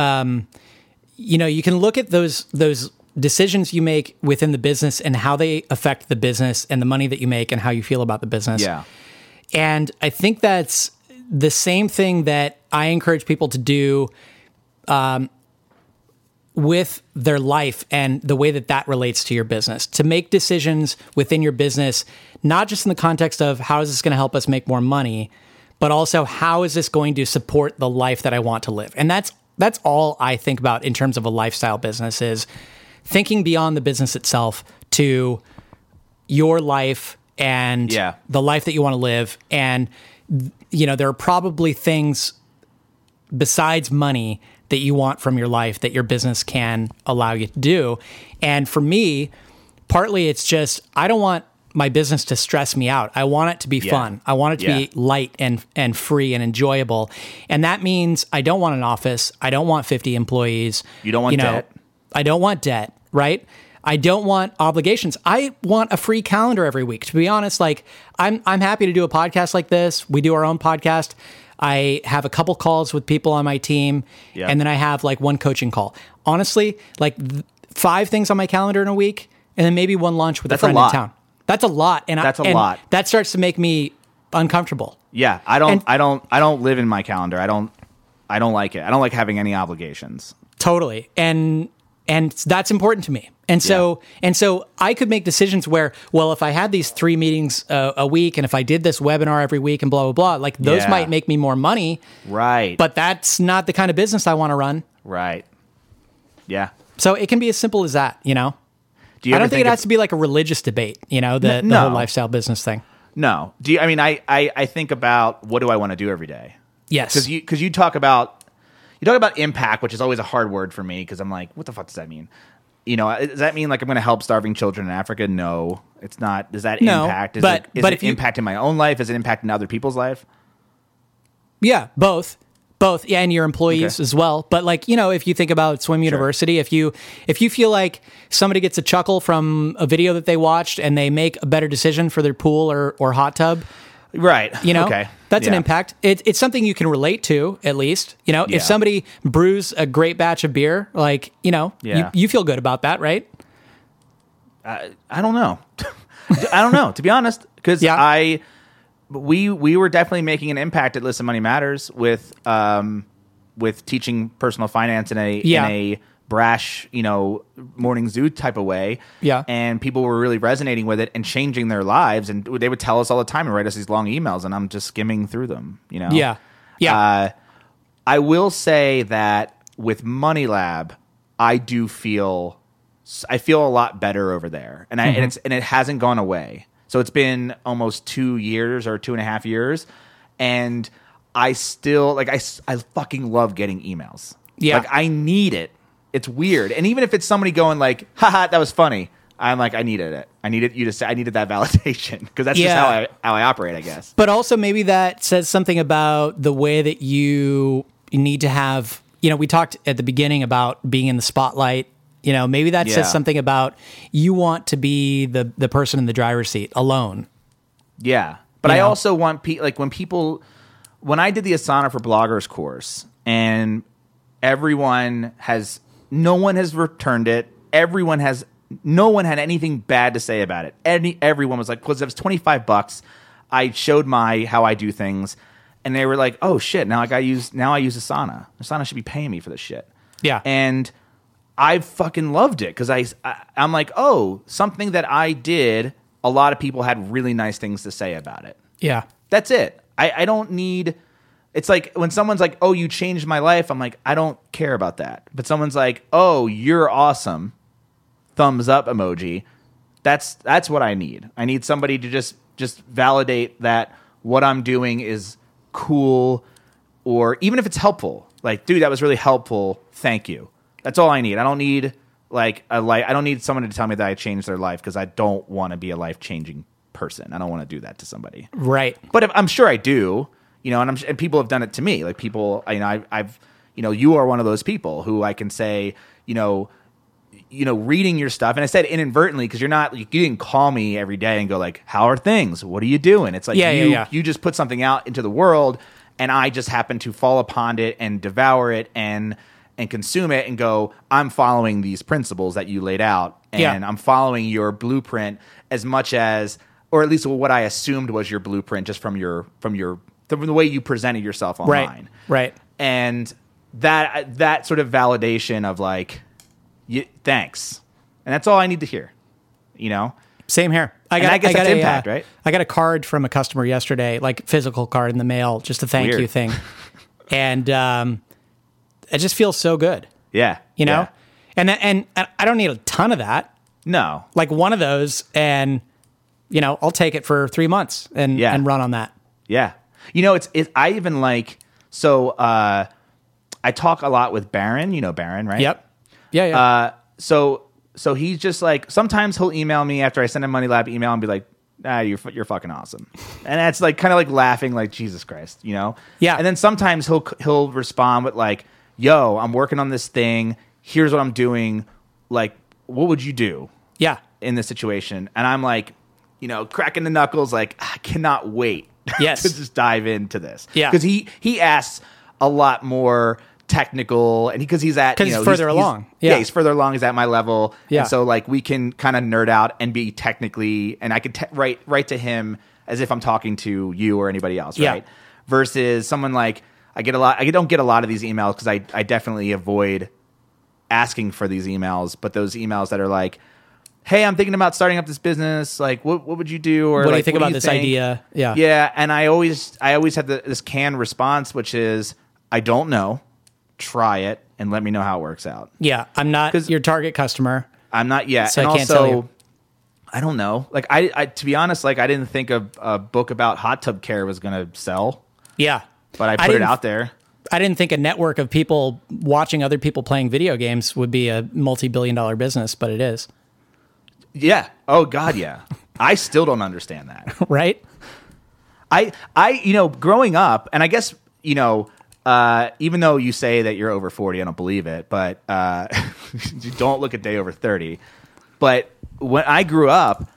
you can look at those decisions you make within the business and how they affect the business and the money that you make and how you feel about the business. Yeah. And I think that's the same thing that I encourage people to do with their life and the way that relates to your business, to make decisions within your business, not just in the context of how is this going to help us make more money, but also how is this going to support the life that I want to live? And that's all I think about in terms of a lifestyle business, is thinking beyond the business itself to your life and the life that you want to live. And, there are probably things besides money that you want from your life that your business can allow you to do. And for me, partly it's just, I don't want my business to stress me out. I want it to be fun. I want it to be light and free and enjoyable. And that means I don't want an office. I don't want 50 employees. You don't want debt. I don't want debt, right? I don't want obligations. I want a free calendar every week. To be honest, like I'm happy to do a podcast like this. We do our own podcast. I have a couple calls with people on my team, and then I have like one coaching call. Honestly, like five things on my calendar in a week, and then maybe one lunch with a friend in town. That's a lot, and that's a lot. That starts to make me uncomfortable. Yeah, I don't live in my calendar. I don't like it. I don't like having any obligations. Totally, and that's important to me. And so, and so I could make decisions where, well, if I had these three meetings a week, and if I did this webinar every week, and blah blah blah, like those might make me more money, right? But that's not the kind of business I want to run, right? Yeah. So it can be as simple as that, you know. I don't think it has to be like a religious debate, you know, the whole lifestyle business thing. No. I think about what do I want to do every day? Yes. Because you talk about impact, which is always a hard word for me because I'm like, what the fuck does that mean? You know, does that mean like I'm going to help starving children in Africa? No, it's not. Does that impact? Is it impact in my own life? Is it impact in other people's life? Yeah, both. Both, yeah, and your employees as well. But like, you know, if you think about Swim University, if you feel like somebody gets a chuckle from a video that they watched and they make a better decision for their pool or hot tub, right? You know, that's an impact. It's something you can relate to, at least. You know, if somebody brews a great batch of beer, like, you know, you feel good about that, right? I don't know. I don't know, to be honest, because we were definitely making an impact at Listen Money Matters with teaching personal finance in a brash, you know, morning zoo type of way. Yeah. And people were really resonating with it and changing their lives. And they would tell us all the time and write us these long emails, and I'm just skimming through them, you know? Yeah. Yeah. I will say that with Money Lab, I feel a lot better over there. And it hasn't gone away. So it's been almost 2 years or 2.5 years, and I still like I fucking love getting emails. Yeah, like I need it. It's weird, and even if it's somebody going like, "Haha, that was funny," I'm like, I needed it. I needed you to say. I needed that validation because that's just how I operate, I guess. But also maybe that says something about the way that you need to have. You know, we talked at the beginning about being in the spotlight. You know, maybe that says something about you want to be the person in the driver's seat alone. Yeah. But I also want when I did the Asana for Bloggers course and no one has returned it. No one had anything bad to say about it. Everyone was like, because it was $25. I showed how I do things and they were like, oh shit, now I use Asana. Asana should be paying me for this shit. Yeah. And I fucking loved it because I'm like, oh, something that I did, a lot of people had really nice things to say about it. Yeah. That's it. I don't need – it's like when someone's like, oh, you changed my life, I'm like, I don't care about that. But someone's like, oh, you're awesome, thumbs up emoji, that's what I need. I need somebody to just validate that what I'm doing is cool, or even if it's helpful. Like, dude, that was really helpful. Thank you. That's all I need. I don't need I don't need someone to tell me that I changed their life because I don't want to be a life-changing person. I don't want to do that to somebody. Right. But I'm sure I do, you know, and people have done it to me. Like people, you know, I've, you know, you are one of those people who I can say, you know, reading your stuff. And I said inadvertently because you didn't call me every day and go like, how are things? What are you doing? It's like you just put something out into the world and I just happen to fall upon it and devour it and consume it and go, I'm following these principles that you laid out and I'm following your blueprint as much as, or at least what I assumed was your blueprint just from the way you presented yourself online. Right. And that sort of validation of like, thanks. And that's all I need to hear, you know? Same here. I got impact, right? I got a card from a customer yesterday, like physical card in the mail, just a thank you thing. And, it just feels so good. Yeah. You know? Yeah. And I don't need a ton of that. No. Like one of those and, you know, I'll take it for 3 months and run on that. Yeah. You know, I talk a lot with Barron. You know Barron, right? Yep. Yeah, yeah. So he's just like, sometimes he'll email me after I send a Money Lab email and be like, ah, you're fucking awesome. And that's like kind of like laughing like, Jesus Christ, you know? Yeah. And then sometimes he'll respond with like, yo, I'm working on this thing. Here's what I'm doing. Like, what would you do? Yeah. In this situation. And I'm like, you know, cracking the knuckles, like, I cannot wait Yes. To just dive into this. Yeah. Because he asks a lot more technical, and because he's at, you know, he's further along. He's further along. He's at my level. Yeah. And so like we can kind of nerd out and be technically, and I could write to him as if I'm talking to you or anybody else, right? Yeah. Versus someone like, I don't get a lot of these emails because I definitely avoid asking for these emails, but those emails that are like, hey, I'm thinking about starting up this business. Like, what would you do? Or what do you think about this idea? Yeah. Yeah. And I always have this canned response, which is, I don't know. Try it and let me know how it works out. Yeah. I'm not your target customer. I'm not yet. So and I can't also, tell you. I don't know. Like, I to be honest, like, I didn't think a book about hot tub care was going to sell. Yeah. But I put it out there. I didn't think a network of people watching other people playing video games would be a multi-billion-dollar business, but it is. Yeah. Oh God. Yeah. I still don't understand that. Right. I, you know, growing up, and I guess, you know, even though you say that you're over 40, I don't believe it, but, you don't look a day over 30, but when I grew up,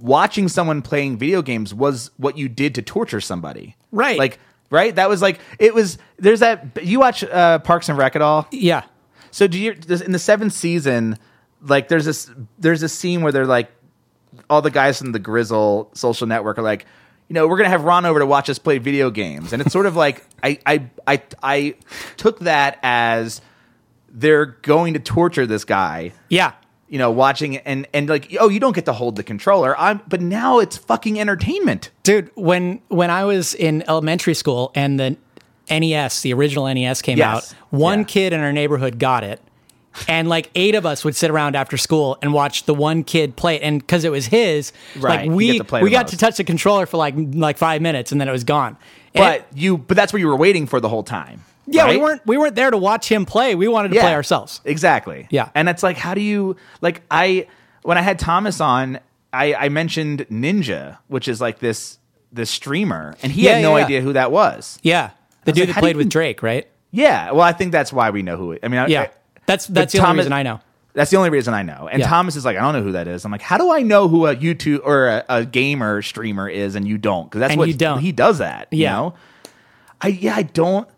watching someone playing video games was what you did to torture somebody. Right. Like, right. That was like, it was, there's that, you watch, Parks and Rec at all? Yeah. So in the 7th season, like there's a scene where they're like, all the guys from the Grizzle social network are like, you know, we're gonna have Ron over to watch us play video games, and it's sort of like I took that as they're going to torture this guy. Yeah, you know, watching and like, oh, you don't get to hold the controller. But now it's fucking entertainment, dude. When I was in elementary school and the NES, the original NES came out, one kid in our neighborhood got it. And like 8 of us would sit around after school and watch the one kid play it. And because it was his, right. Like we got to touch the controller for like 5 minutes, and then it was gone. But that's what you were waiting for the whole time. Yeah, right? we weren't there to watch him play. We wanted to play ourselves. Exactly. Yeah, and it's like, how do you like? When I had Thomas on, I mentioned Ninja, which is like this streamer, and he had no idea who that was. Yeah, the dude that played with Drake, right? Yeah. Well, I think that's why we know who it. I mean, yeah. That's the only reason I know. That's the only reason I know. And Thomas is like, I don't know who that is. I'm like, how do I know who a YouTube or a gamer streamer is, and you don't? Because that's what he does that. Yeah. You know?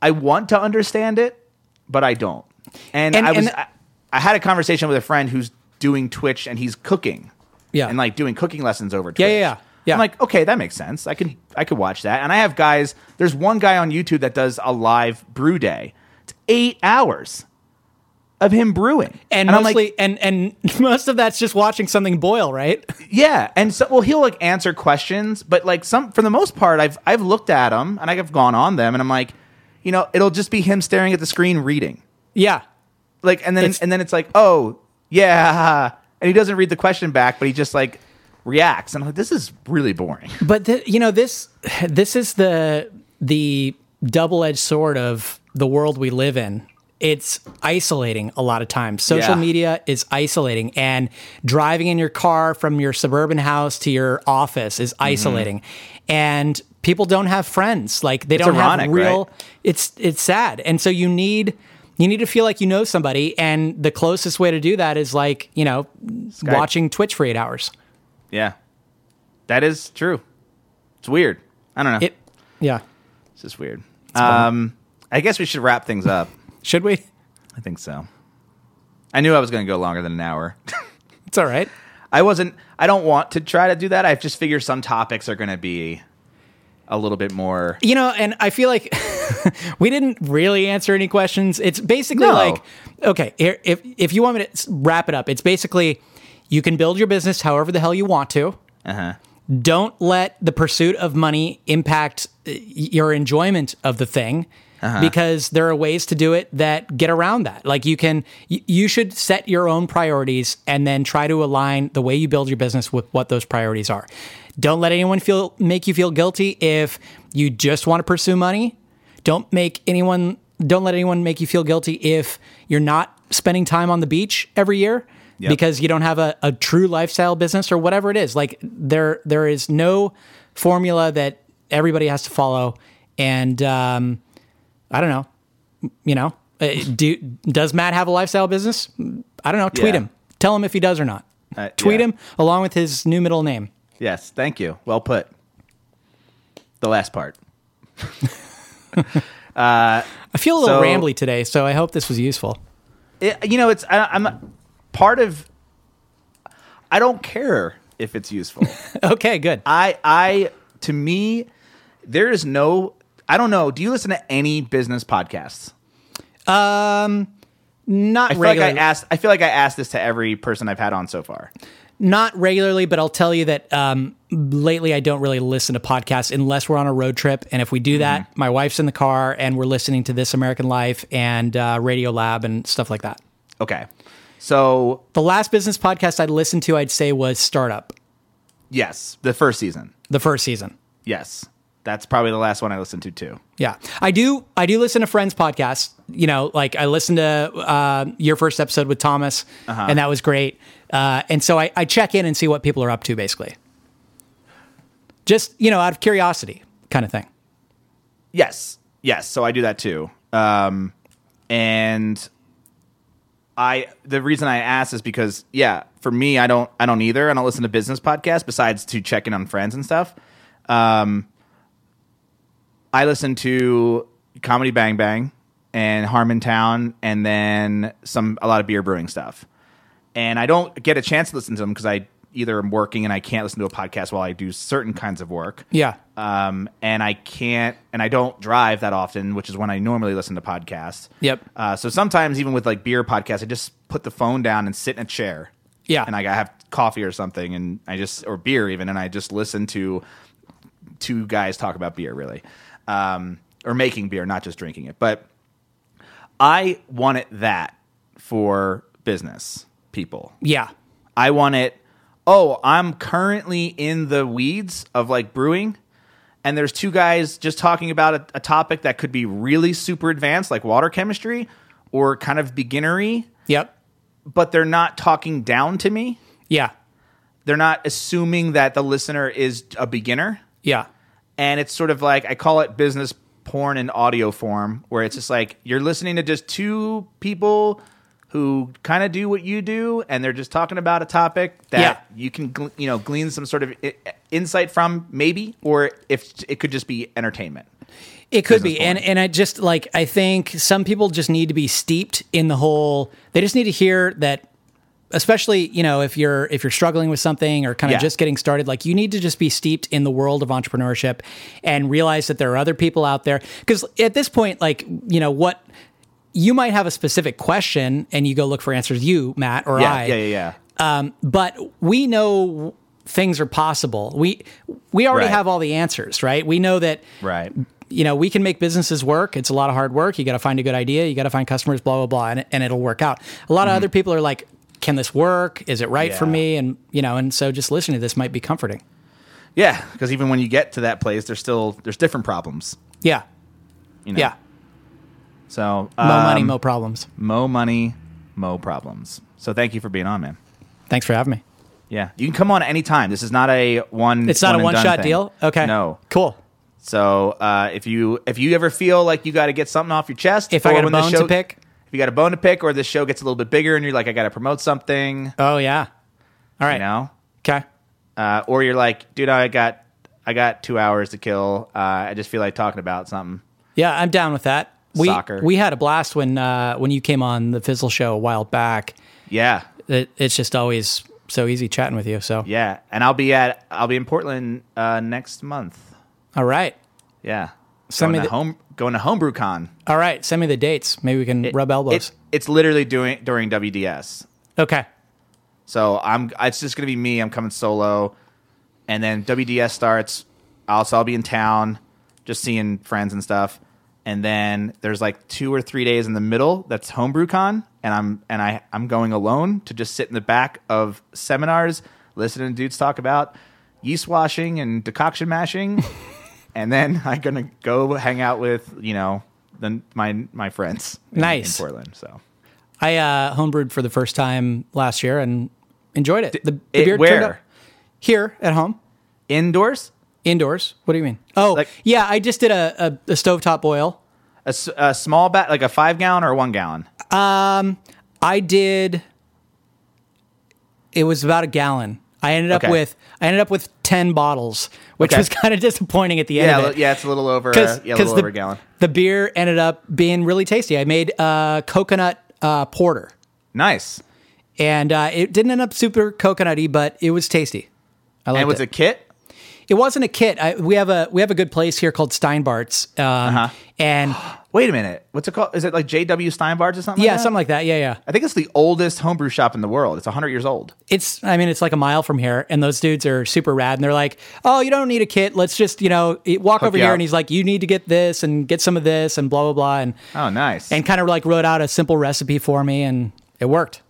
I want to understand it, but I don't. I had a conversation with a friend who's doing Twitch, and he's cooking. Yeah. And like doing cooking lessons over Twitch. Yeah. I'm like, okay, that makes sense. I could watch that. And I have guys, there's one guy on YouTube that does a live brew day. It's 8 hours of him brewing. And mostly, like, and most of that's just watching something boil, right? Yeah. And so, well, he'll like answer questions, but like for the most part, I've looked at them and I've gone on them, and I'm like, you know, it'll just be him staring at the screen reading. Yeah. Like, and then it's like, oh yeah. And he doesn't read the question back, but he just like reacts, and I'm like, this is really boring. But you know, this is the double-edged sword of the world we live in. It's isolating a lot of times. Social media is isolating, and driving in your car from your suburban house to your office is isolating. Mm-hmm. And people don't have friends. Like they don't have real. Right? It's sad, and so you need to feel like you know somebody, and the closest way to do that is like, you know, Skype. Watching Twitch for 8 hours. Yeah, that is true. It's weird. I don't know. It's just weird. It's I guess we should wrap things up. Should we? I think so. I knew I was going to go longer than an hour. It's all right. I don't want to try to do that. I just figure some topics are going to be a little bit more. You know, and I feel like we didn't really answer any questions. It's basically like, okay, if you want me to wrap it up, it's basically, you can build your business however the hell you want to. Uh-huh. Don't let the pursuit of money impact your enjoyment of the thing, uh-huh, because there are ways to do it that get around that. Like you should set your own priorities and then try to align the way you build your business with what those priorities are. Don't let anyone make you feel guilty if you just want to pursue money. Don't let anyone make you feel guilty if you're not spending time on the beach every year. Yep. Because you don't have a true lifestyle business or whatever it is. Like there is no formula that everybody has to follow. And I don't know, you know, does Matt have a lifestyle business? I don't know. Tweet him. Tell him if he does or not. Tweet him along with his new middle name. Yes, thank you. Well put. The last part. I feel a little rambly today, so I hope this was useful. I don't care if it's useful. Okay, good. To me, there is no, I don't know. Do you listen to any business podcasts? Not regularly. I feel like I asked this to every person I've had on so far. Not regularly, but I'll tell you that lately I don't really listen to podcasts unless we're on a road trip. And if we do that, my wife's in the car and we're listening to This American Life and Radio Lab and stuff like that. Okay. So the last business podcast I listened to, I'd say, was Startup. Yes. The first season. Yes. That's probably the last one I listened to too. Yeah. I do listen to friends' podcasts. You know, like I listened to your first episode with Thomas, and that was great. And so I check in and see what people are up to, basically. Just, you know, out of curiosity kind of thing. Yes. So I do that too. And the reason I asked is because, for me, I don't either. I don't listen to business podcasts besides to check in on friends and stuff. I listen to Comedy Bang Bang and Harmontown, and then a lot of beer brewing stuff. And I don't get a chance to listen to them because I either am working and I can't listen to a podcast while I do certain kinds of work. Yeah. And I don't drive that often, which is when I normally listen to podcasts. Yep. So sometimes even with like beer podcasts, I just put the phone down and sit in a chair. Yeah. And I have coffee or something, and or beer even, and I just listen to two guys talk about beer, really. Or making beer, not just drinking it. But I wanted that for business people. Yeah. I want it, I'm currently in the weeds of like brewing, and there's two guys just talking about a topic that could be really super advanced, like water chemistry, or kind of beginnery. Yep. But they're not talking down to me. Yeah. They're not assuming that the listener is a beginner. Yeah. And it's sort of like, I call it business porn in audio form, where it's just like, you're listening to just two people who kind of do what you do, and they're just talking about a topic that you can glean some sort of insight from, maybe, or if it could just be entertainment. It could be. And I just like, I think some people just need to be steeped in the whole, they just need to hear that, especially, if you're struggling with something or kind of just getting started, like you need to just be steeped in the world of entrepreneurship and realize that there are other people out there. Because at this point, like, what you might have a specific question and you go look for answers, you, Matt, or I. Yeah. But we know things are possible. We already have all the answers, right? We know that, right. We can make businesses work. It's a lot of hard work. You got to find a good idea. You got to find customers, blah, blah, blah, and it'll work out. A lot of other people are like, can this work? Is it right for me? And, and so just listening to this might be comforting. Yeah. Because even when you get to that place, there's different problems. Yeah. Yeah. So, mo money, mo problems. Mo money, mo problems. So thank you for being on, man. Thanks for having me. Yeah. You can come on anytime. This is not a one-shot deal. Okay. No. Cool. So, if you ever feel like you got to get something off your chest, if I got a bone to pick, you got a bone to pick, or this show gets a little bit bigger and you're like, I got to promote something. Oh yeah. All right. Okay. Or you're like, dude, I got 2 hours to kill. I just feel like talking about something. Yeah. I'm down with that. Soccer. We had a blast when you came on the Fizzle show a while back. Yeah. It's just always so easy chatting with you. So yeah. And I'll be in Portland, next month. All right. Yeah. Going to Homebrew Con. All right, send me the dates. Maybe we can rub elbows. It's literally during WDS. Okay. So it's just going to be me. I'm coming solo. And then WDS starts. I'll be in town just seeing friends and stuff. And then there's like 2 or 3 days in the middle that's Homebrew Con, and I'm going alone to just sit in the back of seminars listening to dudes talk about yeast washing and decoction mashing. And then I'm going to go hang out with, my friends in Portland. So I homebrewed for the first time last year and enjoyed it. The beer turned out here at home. Indoors? What do you mean? Oh, I just did a stovetop boil. A small batch, like a 5 gallon or a 1 gallon? I did It was about a gallon. I ended up with 10 bottles, which was kind of disappointing at the end of it. Yeah, it's a little over, over a gallon. The beer ended up being really tasty. I made coconut porter. Nice. And it didn't end up super coconutty, but it was tasty. I liked it. And was it a kit? It wasn't a kit. We have a good place here called Steinbart's. And wait a minute, what's it called? Is it like JW Steinbart's or something? Yeah, like that? Something like that. Yeah. I think it's the oldest homebrew shop in the world. It's 100 years old. It's like a mile from here, and those dudes are super rad. And they're like, "Oh, you don't need a kit. Let's just walk over here." And he's like, "You need to get this and get some of this and blah blah blah." And oh, nice. And kind of like wrote out a simple recipe for me, and it worked.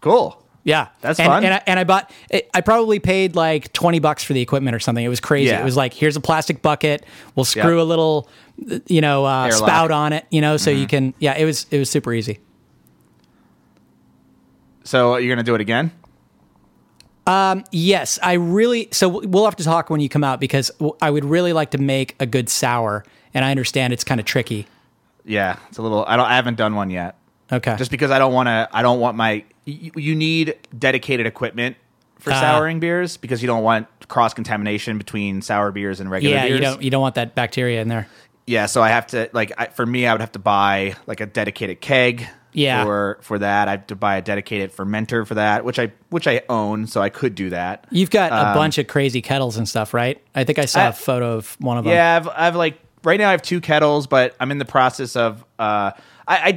Cool. Yeah, that's fun. I probably paid like $20 for the equipment or something. It was crazy. Yeah. It was like, here's a plastic bucket. We'll screw a little, spout on it. So you can. Yeah, it was super easy. So you're gonna do it again? Yes, I really. So we'll have to talk when you come out, because I would really like to make a good sour, and I understand it's kind of tricky. Yeah, it's a little. I haven't done one yet. Okay. Just because you need dedicated equipment for souring beers, because you don't want cross-contamination between sour beers and regular beers. Yeah, you don't want that bacteria in there. Yeah, so I have to, I would have to buy, a dedicated keg for that. I have to buy a dedicated fermenter for that, which I own, so I could do that. You've got a bunch of crazy kettles and stuff, right? I think I saw a photo of one of them. Yeah, I've right now I have two kettles, but I'm in the process of, I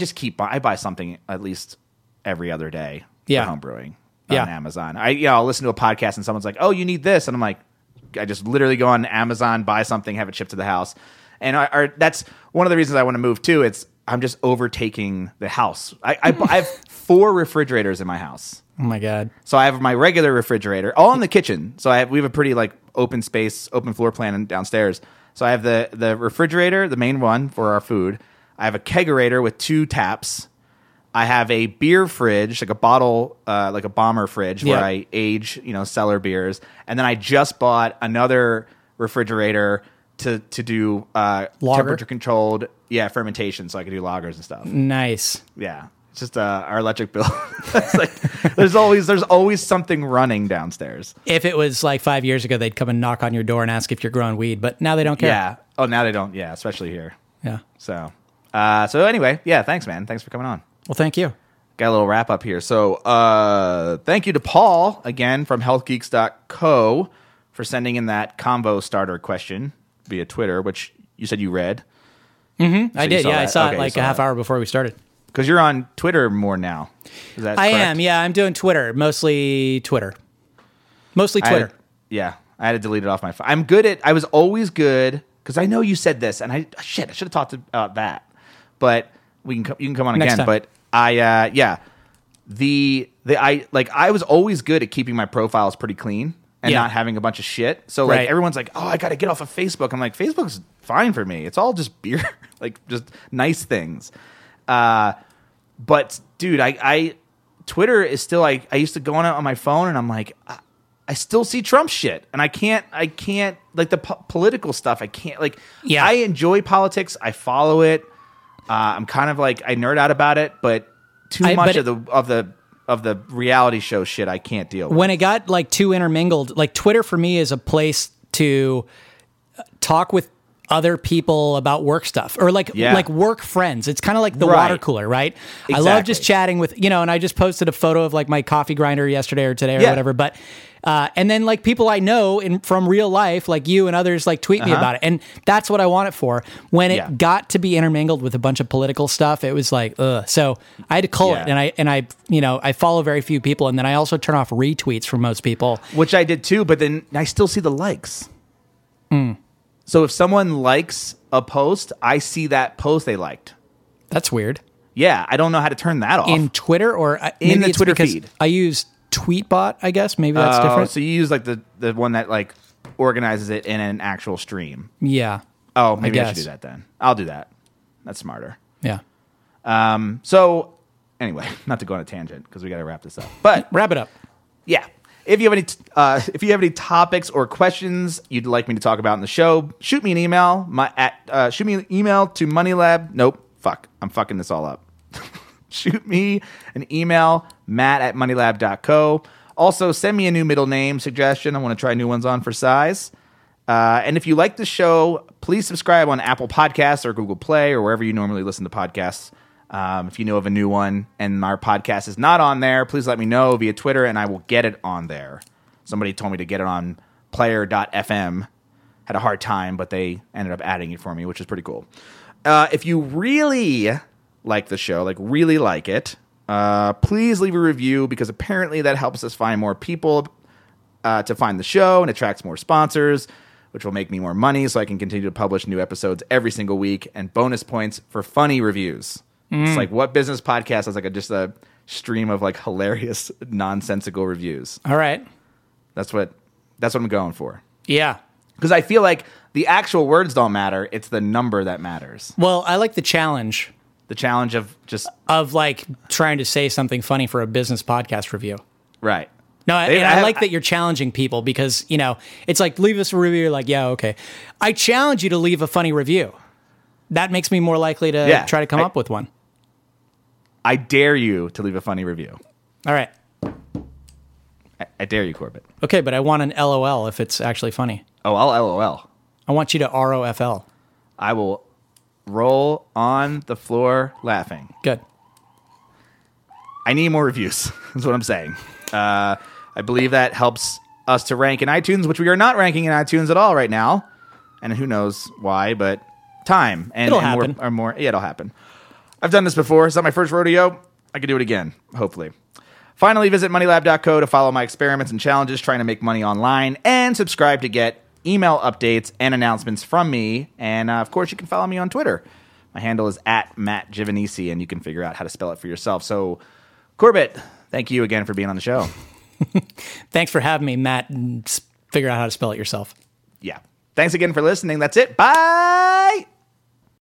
buy something at least every other day for home brewing on Amazon. I'll listen to a podcast and someone's like, "Oh, you need this," and I'm like, I just literally go on Amazon, buy something, have it shipped to the house. And that's one of the reasons I want to move too. I'm just overtaking the house. I have 4 refrigerators in my house. Oh my God. So I have my regular refrigerator, all in the kitchen. So we have a pretty open space, open floor plan downstairs. So I have the refrigerator, the main one for our food. I have a kegerator with 2 taps. I have a beer fridge, like a bottle, like a bomber fridge where I age, cellar beers. And then I just bought another refrigerator to do temperature controlled, fermentation, so I could do lagers and stuff. Nice. Yeah. It's just our electric bill. There's always something running downstairs. If it was 5 years ago, they'd come and knock on your door and ask if you're growing weed, but now they don't care. Yeah. Oh, now they don't. Yeah, especially here. Yeah. So anyway, thanks, man. Thanks for coming on. Well, thank you. Got a little wrap up here. So thank you to Paul again from healthgeeks.co for sending in that combo starter question via Twitter, which you said you read. Mm-hmm. So I did. Yeah, that. I saw it a half hour before we started. Because you're on Twitter more now. Is that correct? I am, yeah. I'm doing Twitter. Mostly Twitter. I had to delete it off my phone. I was always good, because I know you said this, and I should have talked about that. But you can come on next again. Time. But I was always good at keeping my profiles pretty clean and not having a bunch of shit. So everyone's like, "Oh, I got to get off of Facebook." I'm like, "Facebook's fine for me. It's all just beer, just nice things." But dude, Twitter is still I used to go on it on my phone, and I'm like, I still see Trump shit, and I can't the political stuff. I can't I enjoy politics. I follow it. I'm kind of I nerd out about it, but too much of the reality show shit I can't deal with. When it got too intermingled, Twitter for me is a place to talk with other people about work stuff, or work friends. It's kind of like the water cooler, right? Exactly. I love just chatting with, and I just posted a photo of my coffee grinder yesterday or today or whatever, but and then people I know from real life, you and others, tweet me about it. And that's what I want it for. When it got to be intermingled with a bunch of political stuff, it was ugh. So I had to cull it. And I I follow very few people. And then I also turn off retweets from most people. Which I did too, but then I still see the likes. Mm. So if someone likes a post, I see that post they liked. That's weird. Yeah. I don't know how to turn that off. In Twitter or in the Twitter feed? I use Tweetbot, I guess. Maybe that's different. So you use the one that organizes it in an actual stream. Yeah. Oh, maybe I should do that then. I'll do that. That's smarter. Yeah. So anyway, not to go on a tangent, because we got to wrap this up. But wrap it up. Yeah. If you have any topics or questions you'd like me to talk about in the show, shoot me an email. Shoot me an email to moneylab. Nope. Fuck. I'm fucking this all up. Shoot me an email, matt@moneylab.co. Also, send me a new middle name suggestion. I want to try new ones on for size. And if you like the show, please subscribe on Apple Podcasts or Google Play or wherever you normally listen to podcasts. If you know of a new one and our podcast is not on there, please let me know via Twitter and I will get it on there. Somebody told me to get it on player.fm. Had a hard time, but they ended up adding it for me, which is pretty cool. If you really like the show, like really like it, please leave a review because apparently that helps us find more people to find the show and attracts more sponsors, which will make me more money so I can continue to publish new episodes every single week and bonus points for funny reviews. It's like what business podcast is like just a stream of like hilarious nonsensical reviews. All right. That's what I'm going for. Yeah. Because I feel like the actual words don't matter. It's the number that matters. Well, I like the challenge. The challenge of just... Of like trying to say something funny for a business podcast review. Right. No, I like that you're challenging people because, you know, it's like leave us a review. You're like, yeah, okay. I challenge you to leave a funny review. That makes me more likely to try to come up with one. I dare you to leave a funny review. All right. I dare you, Corbett. Okay, but I want an LOL if it's actually funny. Oh, I'll LOL. I want you to ROFL. I will roll on the floor laughing. Good. I need more reviews. That's what I'm saying. I believe that helps us to rank in iTunes, which we are not ranking in iTunes at all right now. And who knows why, but time. It'll happen. I've done this before. It's not my first rodeo. I could do it again, hopefully. Finally, visit moneylab.co to follow my experiments and challenges trying to make money online and subscribe to get email updates and announcements from me. And, of course, you can follow me on Twitter. My handle is @MattGivanesi, and you can figure out how to spell it for yourself. So, Corbett, thank you again for being on the show. Thanks for having me, Matt. Figure out how to spell it yourself. Yeah. Thanks again for listening. That's it. Bye!